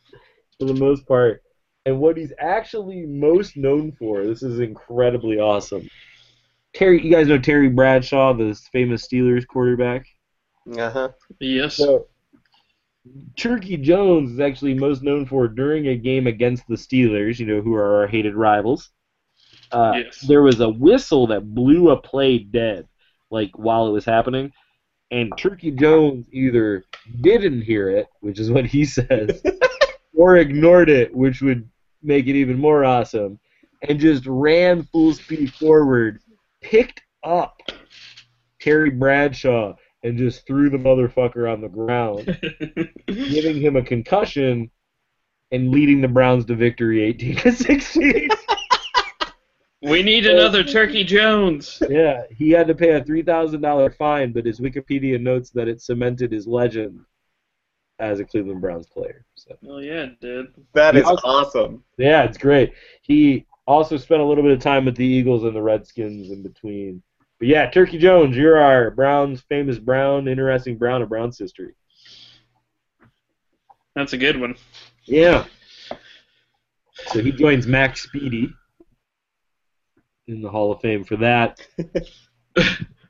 for the most part. And what he's actually most known for, this is incredibly awesome. You guys know Terry Bradshaw, the famous Steelers quarterback? Uh-huh. Yes. So, Turkey Jones is actually most known for during a game against the Steelers, you know, who are our hated rivals. Yes. There was a whistle that blew a play dead. like, while it was happening. And Turkey Jones either didn't hear it, which is what he says, or ignored it, which would make it even more awesome, and just ran full speed forward, picked up Terry Bradshaw, and just threw the motherfucker on the ground, giving him a concussion and leading the Browns to victory 18-16. We need another Turkey Jones. Yeah, he had to pay a $3,000 fine, but his Wikipedia notes that it cemented his legend as a Cleveland Browns player. So. Oh, yeah, dude. That is awesome. Yeah, it's great. He also spent a little bit of time with the Eagles and the Redskins in between. But, yeah, Turkey Jones, you're our Browns, famous Brown, interesting Brown of Browns history. That's a good one. Yeah. So he joins Max Speedy in the Hall of Fame for that.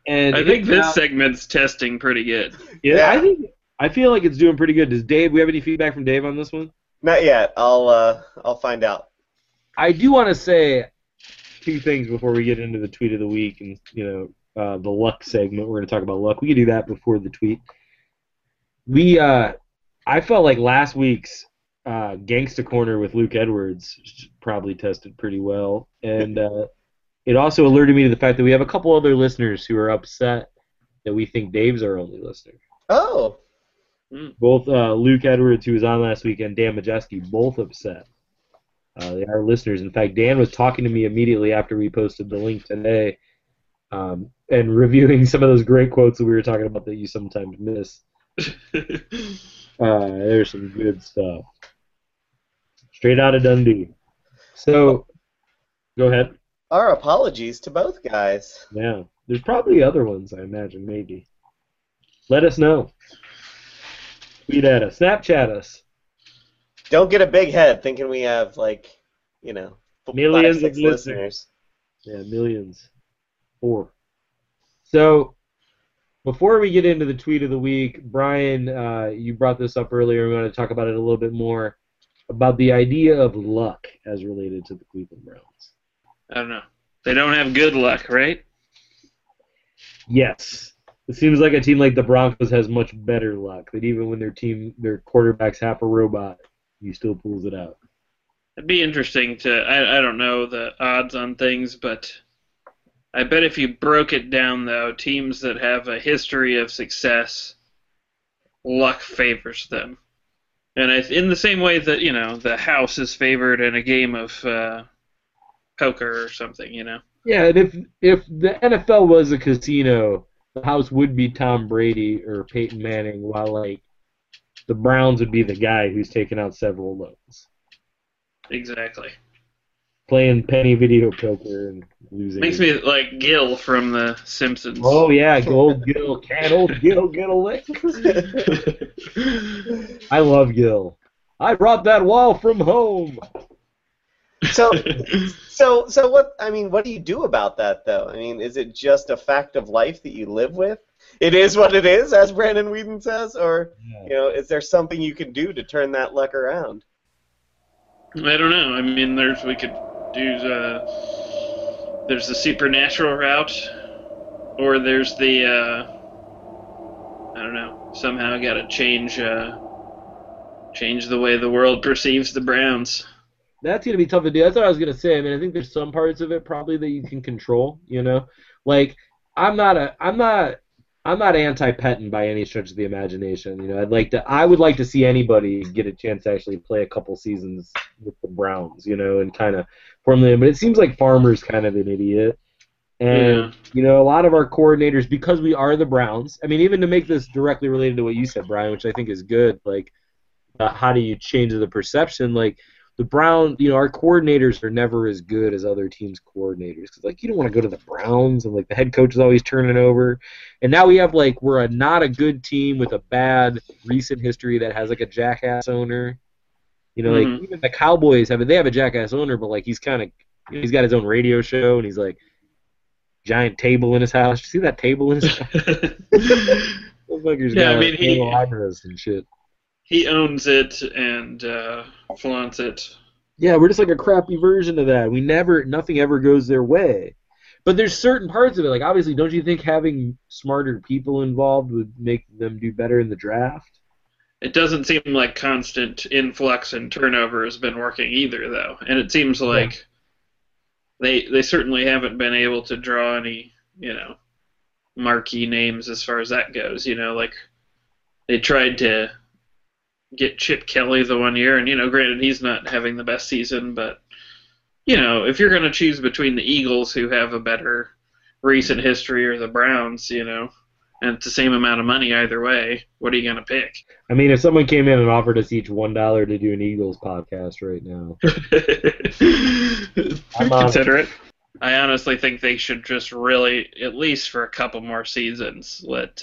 And I think this segment's testing pretty good. Yeah, I feel like it's doing pretty good. Does Dave? We have any feedback from Dave on this one? Not yet. I'll find out. I do want to say two things before we get into the tweet of the week and the luck segment. We're going to talk about luck. We can do that before the tweet. I felt like last week's Gangsta Corner with Luke Edwards probably tested pretty well, and. It also alerted me to the fact that we have a couple other listeners who are upset that we think Dave's our only listener. Oh. Both Luke Edwards, who was on last week, and Dan Majeski, both upset. They are listeners. In fact, Dan was talking to me immediately after we posted the link today and reviewing some of those great quotes that we were talking about that you sometimes miss. There's some good stuff. Straight out of Dundee. So, go ahead. Our apologies to both guys. Yeah. There's probably other ones, I imagine, maybe. Let us know. Tweet at us. Snapchat us. Don't get a big head thinking we have, millions of listeners. Yeah, millions. Four. So, before we get into the tweet of the week, Brian, you brought this up earlier. We want to talk about it a little bit more, about the idea of luck as related to the Cleveland Browns. I don't know. They don't have good luck, right? Yes. It seems like a team like the Broncos has much better luck. That even when their quarterback's half a robot, he still pulls it out. It'd be interesting to. I don't know the odds on things, but I bet if you broke it down, though, teams that have a history of success, luck favors them. And in the same way that the house is favored in a game of. Poker or something, Yeah, and if the NFL was a casino, the house would be Tom Brady or Peyton Manning, while the Browns would be the guy who's taken out several loans. Exactly. Playing penny video poker and losing. Makes me like Gil from The Simpsons. Oh yeah, old Gil, can old Gil get a lick? I love Gil. I brought that wall from home. So what? I mean, what do you do about that, though? I mean, is it just a fact of life that you live with? It is what it is, as Brandon Weeden says, or is there something you can do to turn that luck around? I don't know. I mean, there's the supernatural route, or there's the I don't know. Somehow got to change the way the world perceives the Browns. That's going to be tough to do. That's what I was going to say. I mean, I think there's some parts of it probably that you can control, Like, I'm not anti-Patton by any stretch of the imagination. I would like to see anybody get a chance to actually play a couple seasons with the Browns, and kind of form them. But it seems like Farmer's kind of an idiot. And, a lot of our coordinators, because we are the Browns, I mean, even to make this directly related to what you said, Brian, which I think is good, how do you change the perception, the Browns, our coordinators are never as good as other teams' coordinators. Cause, you don't want to go to the Browns, and, the head coach is always turning over. And now we have, we're not a good team with a bad recent history that has, a jackass owner. Even the Cowboys have a jackass owner, but, he's kind of – he's got his own radio show, and he's, giant table in his house. You see that table in his house? Cameras and shit. He owns it and flaunts it. Yeah, we're just a crappy version of that. Nothing ever goes their way. But there's certain parts of it. Like, obviously, don't you think having smarter people involved would make them do better in the draft? It doesn't seem like constant influx and turnover has been working either, though. And it seems like they certainly haven't been able to draw any, you know, marquee names as far as that goes. You know, like, they tried to get Chip Kelly the one year, and, you know, granted, he's not having the best season, but, you know, if you're going to choose between the Eagles, who have a better recent history, or the Browns, you know, and it's the same amount of money either way, what are you going to pick? I mean, if someone came in and offered us each $1 to do an Eagles podcast right now. Consider it. I honestly think they should just really, at least for a couple more seasons, let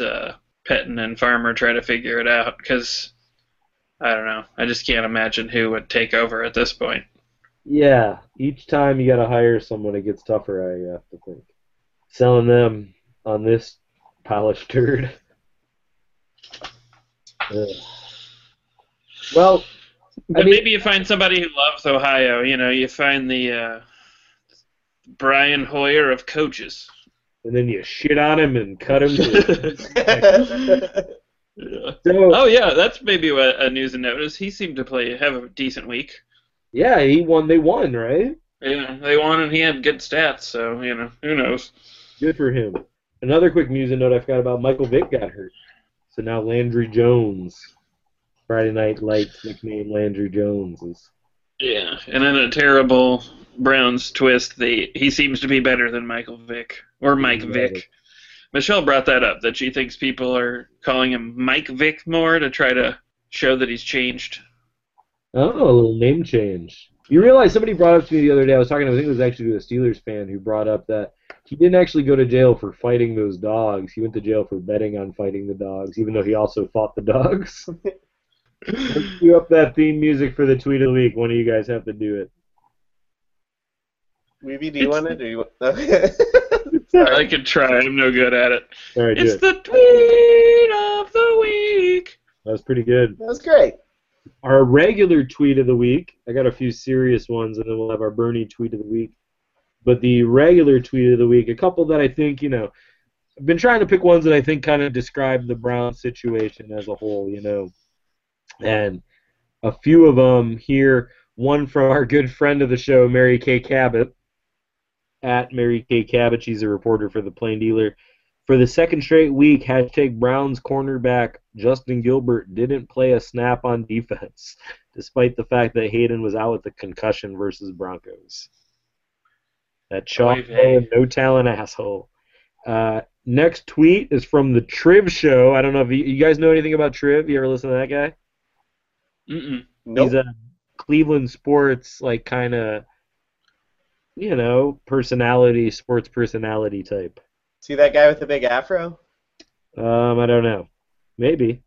Patton and Farmer try to figure it out, because, I don't know, I just can't imagine who would take over at this point. Yeah, each time you got to hire someone, it gets tougher, I have to think. Selling them on this polished turd. Well, I mean, maybe you find somebody who loves Ohio. You know, you find the Brian Hoyer of coaches, and then you shit on him and cut him. So, that's maybe a news and notice. He seemed to have a decent week. Yeah, he won. They won, right? Yeah, they won, and he had good stats. So, you know, who knows? Good for him. Another quick news and note I forgot about, Michael Vick got hurt. So now Landry Jones, Friday Night Lights nickname Landry Jones, is... Yeah, and in a terrible Browns twist, he seems to be better than Michael Vick, or Mike Vick. Michelle brought that up, that she thinks people are calling him Mike Vick more to try to show that he's changed. Oh, a little name change. You realize somebody brought up to me the other day, I was talking to, I think it was actually to a Steelers fan who brought up that he didn't actually go to jail for fighting those dogs. He went to jail for betting on fighting the dogs, even though he also fought the dogs. Let's do up that theme music for the tweet of the week. One of you guys have to do it. Weeby, do you want it? I could try. I'm no good at it. Right, it's the tweet of the week. That was pretty good. That was great. Our regular tweet of the week. I got a few serious ones, and then we'll have our Bernie tweet of the week. But the regular tweet of the week, a couple that I think, you know, I've been trying to pick ones that I think kind of describe the Browns situation as a whole, you know. And a few of them here, one from our good friend of the show, Mary Kay Cabot, at Mary Kay Cabot. She's a reporter for the Plain Dealer. For the second straight week, # Browns cornerback Justin Gilbert didn't play a snap on defense, despite the fact that Hayden was out with a concussion versus Broncos. That chalk and no talent asshole. Next tweet is from the Triv Show. I don't know if you guys know anything about Triv. You ever listen to that guy? Nope. He's a Cleveland sports, like, kind of, you know, personality, sports personality type. See that guy with the big afro? I don't know. Maybe.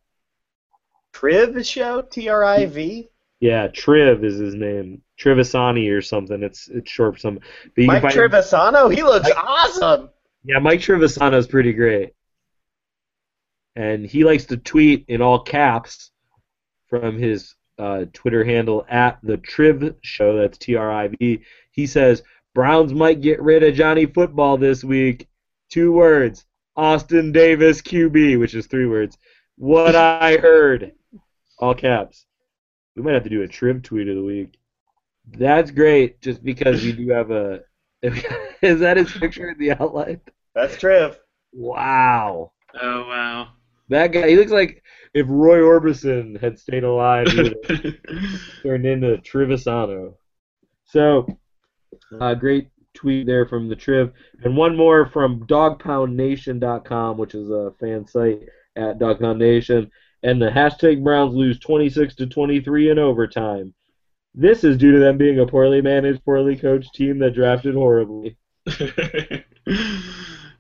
Triv Show? T-R-I-V? Yeah, Triv is his name. Trivisonno or something. It's short for something. But Mike Trivisonno? He looks awesome! Yeah, Mike Trivisonno is pretty great. And he likes to tweet in all caps from his Twitter handle, @theTrivShow, that's T-R-I-V. He says, Browns might get rid of Johnny Football this week. 2 words, Austin Davis QB, which is 3 words. What I heard. All caps. We might have to do a Triv tweet of the week. That's great, just because we do have a... Is that his picture in the outline? That's Triv. Wow. Oh, wow. That guy, he looks like if Roy Orbison had stayed alive, he would have turned into Trivisonno. So, great tweet there from the Triv. And one more from dogpoundnation.com, which is a fan site, @dogpoundnation. And the # Browns lose 26-23 in overtime. This is due to them being a poorly managed, poorly coached team that drafted horribly.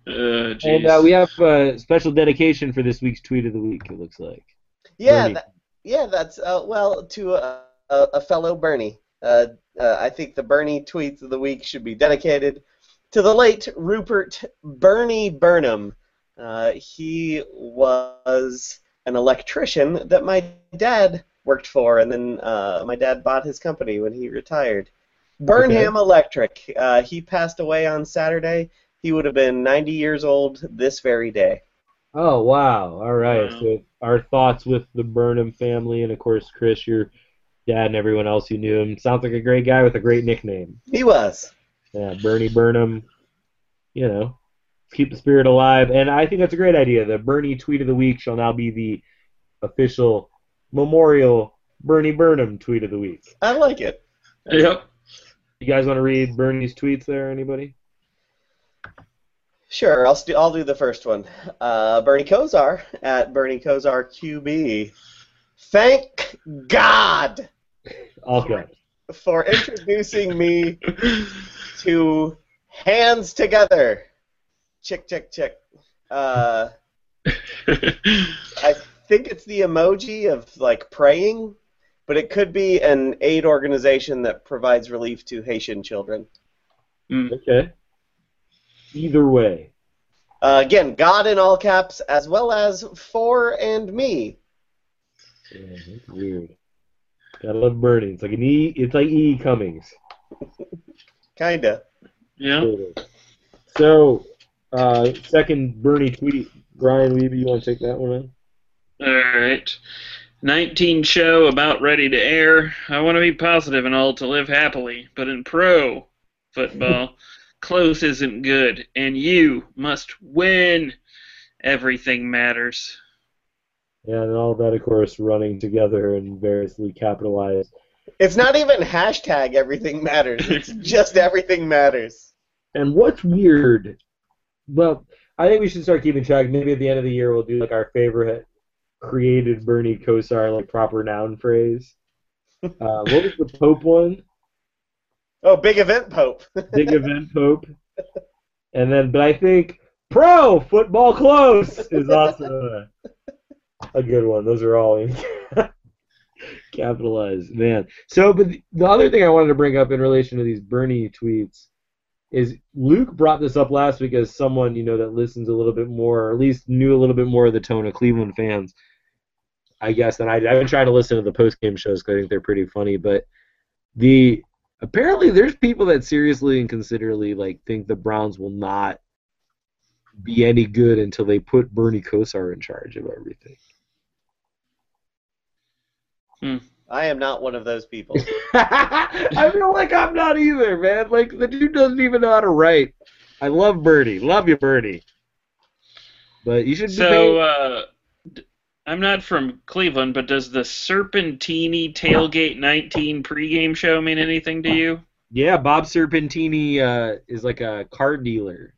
And we have a special dedication for this week's tweet of the week, it looks like. Yeah, that's, well, to a fellow Bernie. I think the Bernie tweets of the week should be dedicated to the late Rupert Bernie Burnham. He was an electrician that my dad worked for, and then my dad bought his company when he retired. Burnham Electric. He passed away on Saturday He would have been 90 years old this very day. Oh, wow. All right. Wow. So our thoughts with the Burnham family and, of course, Chris, your dad and everyone else who knew him. Sounds like a great guy with a great nickname. He was. Yeah, Bernie Burnham, you know, keep the spirit alive. And I think that's a great idea. The Bernie Tweet of the Week shall now be the official memorial Bernie Burnham Tweet of the Week. I like it. Yep. You guys want to read Bernie's tweets there, anybody? Sure, I'll do the first one. Bernie Kosar, at Bernie Kosar QB. Thank God for introducing me to hands together. Chick, chick, chick. I think it's the emoji of, like, praying, but it could be an aid organization that provides relief to Haitian children. Mm. Okay. Either way. Again, God in all caps, as well as for and me. Yeah, that's weird. Gotta love Bernie. It's like an E. It's like E. Cummings. Kinda. Yeah. So, second Bernie tweet. Brian Wiebe, you want to take that one in? All right. 19 show about ready to air. I want to be positive and all to live happily, but in pro football. Close isn't good, and you must win. Everything matters. Yeah, and all that, of course, running together and variously capitalized. It's not even hashtag everything matters. It's just everything matters. And what's weird, well, I think we should start keeping track. Maybe at the end of the year we'll do like our favorite created Bernie Kosar like proper noun phrase. What was the Pope one? Oh, Big Event Pope. Big Event Pope. And then, but I think Pro Football Close is also a good one. Those are all in capitalized, man. So, but the other thing I wanted to bring up in relation to these Bernie tweets is Luke brought this up last week as someone, you know, that listens a little bit more, or at least knew a little bit more of the tone of Cleveland fans, I guess, than I did. I've been trying to listen to the post-game shows because I think they're pretty funny, but the... Apparently, there's people that seriously and considerably like think the Browns will not be any good until they put Bernie Kosar in charge of everything. Hmm. I am not one of those people. I feel like I'm not either, man. Like, the dude doesn't even know how to write. I love Bernie. Love you, Bernie. But you should I'm not from Cleveland, but does the Serpentini Tailgate 19 pregame show mean anything to you? Yeah, Bob Serpentini is like a car dealer.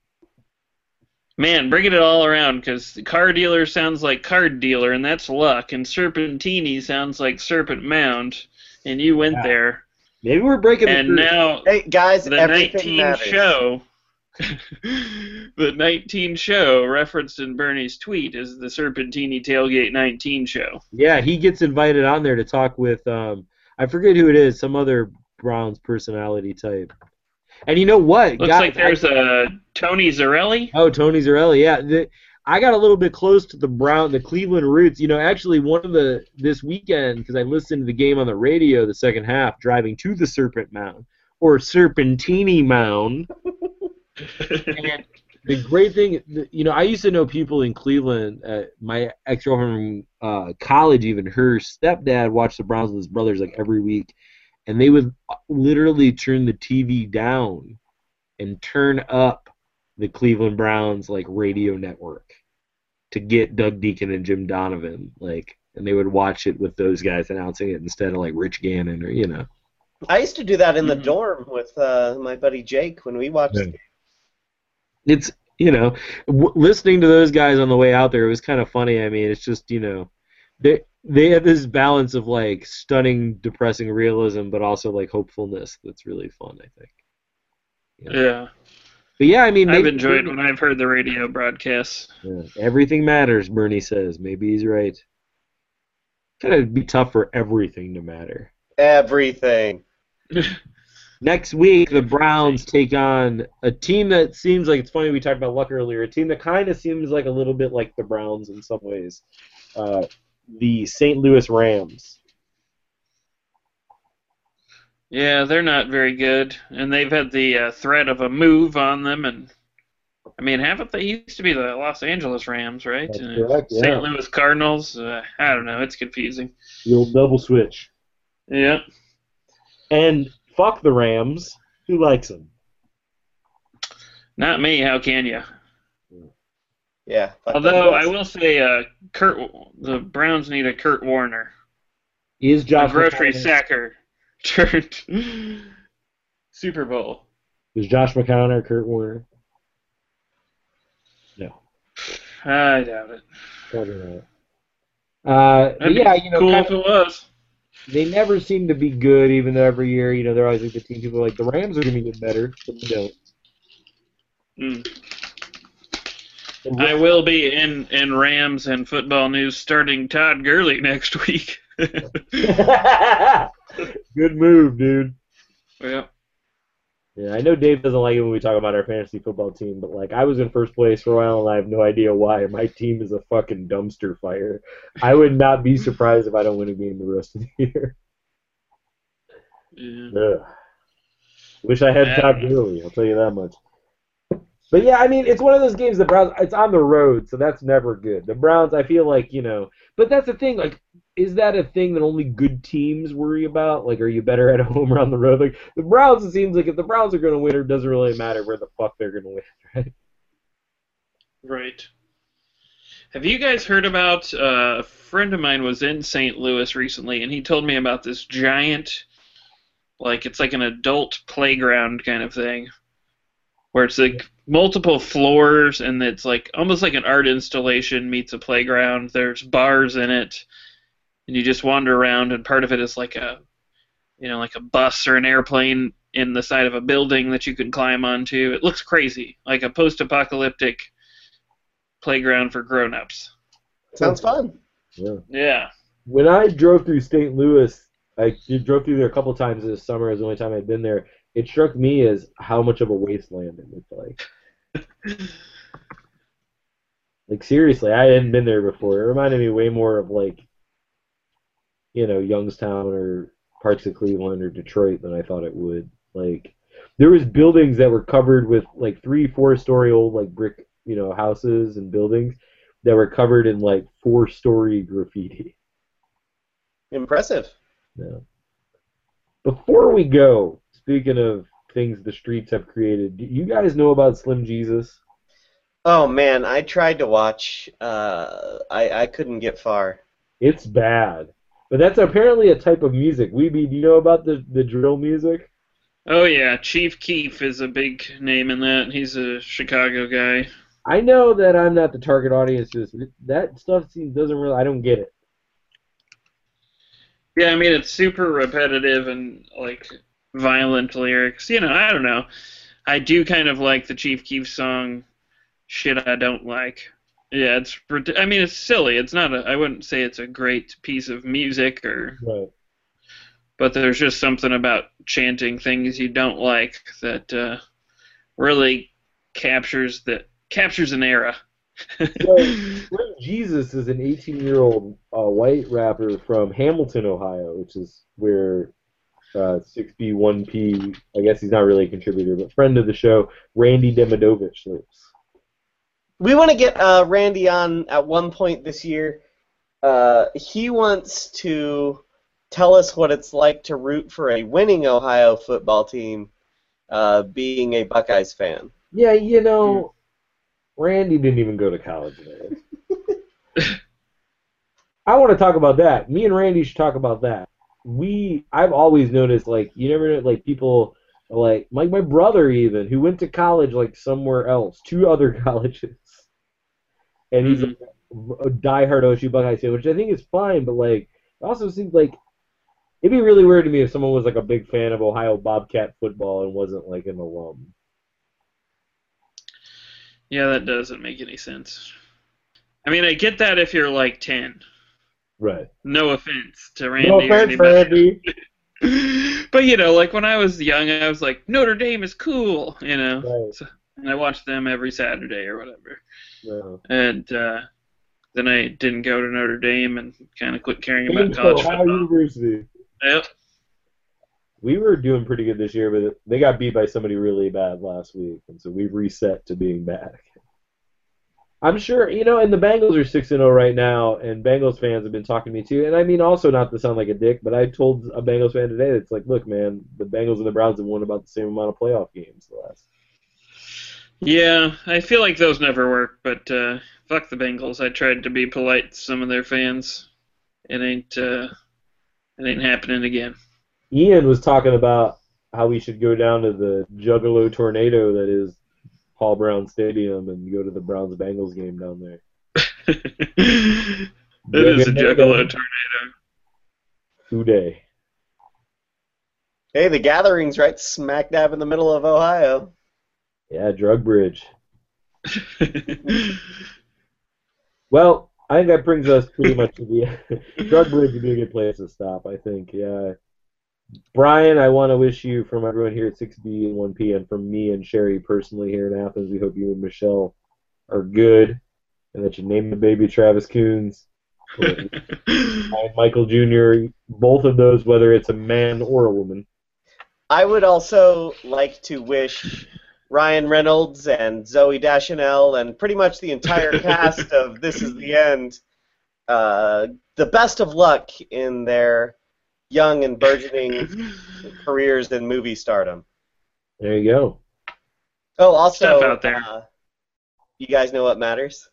Man, bring it all around, because car dealer sounds like card dealer, and that's luck, and Serpentini sounds like Serpent Mound, and you went there. Maybe we're breaking the truth. Now, hey, guys, the 19 matters. Show... the 19 show referenced in Bernie's tweet is the Serpentini Tailgate 19 show. Yeah, he gets invited on there to talk with, I forget who it is, some other Browns personality type. And you know what? Looks like there's Tony Zarelli. Oh, Tony Zarelli, yeah. I got a little bit close to the Cleveland roots. You know, actually one of this weekend, because I listened to the game on the radio the second half, driving to the Serpent Mound, or Serpentini Mound. And the great thing, you know, I used to know people in Cleveland. My ex-girlfriend from college, even her stepdad, watched the Browns with his brothers like every week, and they would literally turn the TV down and turn up the Cleveland Browns like radio network to get Doug Deacon and Jim Donovan, like, and they would watch it with those guys announcing it instead of like Rich Gannon or you know. I used to do that in the dorm with my buddy Jake when we watched. Yeah. It's, you know, listening to those guys on the way out there, it was kind of funny. I mean, it's just, you know, they have this balance of, like, stunning, depressing realism, but also, like, hopefulness that's really fun, I think. You know? Yeah. But, yeah, I mean... I've enjoyed when I've heard the radio broadcasts. Yeah. Everything matters, Bernie says. Maybe he's right. It's going to be tough for everything to matter. Everything. Next week, the Browns take on a team that seems like, it's funny we talked about luck earlier, a team that kind of seems like a little bit like the Browns in some ways, the St. Louis Rams. Yeah, they're not very good, and they've had the threat of a move on them, and I mean, haven't they used to be the Los Angeles Rams, right? Correct, St. Louis Cardinals. I don't know. It's confusing. The old double switch. Yeah. And fuck the Rams. Who likes them? Not me. How can you? Yeah. Although I will say, the Browns need a Kurt Warner. He is Josh McCown. Grocery sacker turned Super Bowl. Is Josh McCown or Kurt Warner? No. I doubt it. Probably not. Cool if it was. They never seem to be good, even though every year, they're always like the team. People are like, the Rams are going to get better, but they don't. I will be in Rams and football news starting Todd Gurley next week. Good move, dude. Yeah. Yeah, I know Dave doesn't like it when we talk about our fantasy football team, but I was in first place for a while, and I have no idea why. My team is a fucking dumpster fire. I would not be surprised if I don't win a game the rest of the year. Yeah. Ugh. Wish I had Todd Gurley. I'll tell you that much. But, yeah, I mean, it's one of those games, the Browns, it's on the road, so that's never good. The Browns, I feel like, but that's the thing, is that a thing that only good teams worry about? Are you better at home or on the road? The Browns, it seems like if the Browns are going to win, it doesn't really matter where the fuck they're going to win, right? Right. Have you guys heard about, a friend of mine was in St. Louis recently, and he told me about this giant, it's like an adult playground kind of thing, where it's multiple floors, and it's almost like an art installation meets a playground. There's bars in it, and you just wander around, and part of it is like a bus or an airplane in the side of a building that you can climb onto. It looks crazy, like a post-apocalyptic playground for grown-ups. Sounds fun. Yeah. When I drove through St. Louis, I drove through there a couple times this summer. It was the only time I'd been there. It struck me as how much of a wasteland it looked like. Seriously, I hadn't been there before. It reminded me way more of, Youngstown or parts of Cleveland or Detroit than I thought it would. There was buildings that were covered with, 3-4-story old, brick, houses and buildings that were covered in, 4-story graffiti. Impressive. Yeah. Before we go... Speaking of things the streets have created, do you guys know about Slim Jesus? Oh, man, I tried to watch. I couldn't get far. It's bad. But that's apparently a type of music. Weeby, do you know about the drill music? Oh, yeah. Chief Keef is a big name in that. He's a Chicago guy. I know that I'm not the target audience for this. That stuff doesn't really... I don't get it. Yeah, I mean, it's super repetitive and, violent lyrics. I don't know. I do kind of like the Chief Keef song, Shit I Don't Like. Yeah, it's silly. It's not I wouldn't say it's a great piece of music or... Right. But there's just something about chanting things you don't like that really captures an era. So, Slim Jesus is an 18-year-old white rapper from Hamilton, Ohio, which is where... 6B, 1P, I guess he's not really a contributor, but friend of the show, Randy Demidovich lives. We want to get Randy on at one point this year. He wants to tell us what it's like to root for a winning Ohio football team, being a Buckeyes fan. Yeah, Randy didn't even go to college. I want to talk about that. Me and Randy should talk about that. I've always noticed, you never know, people, like my brother even, who went to college, somewhere else, 2 other colleges, and he's a diehard OSU Buckeye fan, which I think is fine, but, it also seems it'd be really weird to me if someone was, a big fan of Ohio Bobcat football and wasn't, an alum. Yeah, that doesn't make any sense. I mean, I get that if you're, 10. Right. No offense to Randy. No offense, Randy. But, when I was young, I was like, Notre Dame is cool, Right. So, and I watched them every Saturday or whatever. No. And then I didn't go to Notre Dame and kind of quit caring about college football. Ohio University. Yep. we were doing pretty good this year, but they got beat by somebody really bad last week, and so we've reset to being bad. I'm sure, you know, and the Bengals are 6-0 right now, and Bengals fans have been talking to me too, and I mean also not to sound like a dick, but I told a Bengals fan today, it's like, look, man, the Bengals and the Browns have won about the same amount of playoff games the last. Yeah, I feel like those never work, but fuck the Bengals. I tried to be polite to some of their fans. It ain't happening again. Ian was talking about how we should go down to the Juggalo tornado that is Paul Brown Stadium and go to the Browns-Bengals game down there. That is a Juggalo tornado. Today. Hey, the gathering's right smack dab in the middle of Ohio. Yeah, drug bridge. Well, I think that brings us pretty much to the drug bridge would be a good place to stop, I think. Yeah. Brian, I want to wish you, from everyone here at 6B and 1P, and from me and Sherry personally here in Athens, we hope you and Michelle are good, and that you name the baby Travis Coons, or Michael Jr., both of those, whether it's a man or a woman. I would also like to wish Ryan Reynolds and Zoe Deschanel and pretty much the entire cast of This Is the End the best of luck in their young and burgeoning careers in movie stardom. There you go. Oh, also, stuff out there. You guys know what matters?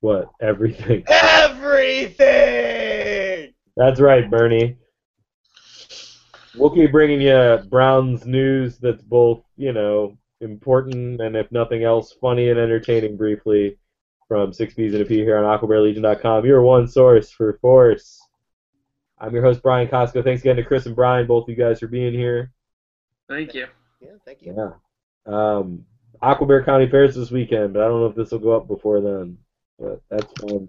What? Everything. Everything! That's right, Bernie. We'll keep bringing you Browns news that's both, you know, important and, if nothing else, funny and entertaining briefly from Six B's and a P here on AquabareLegion.com. Your one source for force. I'm your host, Brian Costco. Thanks again to Chris and Brian, both of you guys, for being here. Thank you. Yeah, thank you. Yeah. Aquabare County Fair's this weekend, but I don't know if this will go up before then. But that's fun.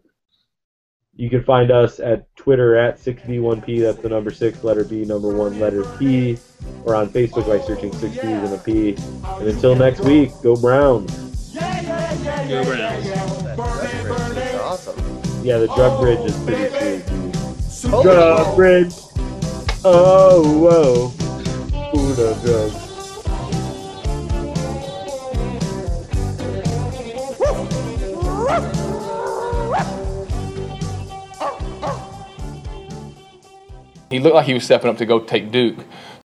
You can find us at Twitter at 6B1P, that's the number 6, letter B, number 1, letter P, or on Facebook by searching 6B's and a P. And until next week, go Browns. Go Browns. That drug bridge is awesome. Yeah, the drug bridge is pretty sweet. Drug bridge. Oh, whoa. Ooh, the drugs. He looked like he was stepping up to go take Duke.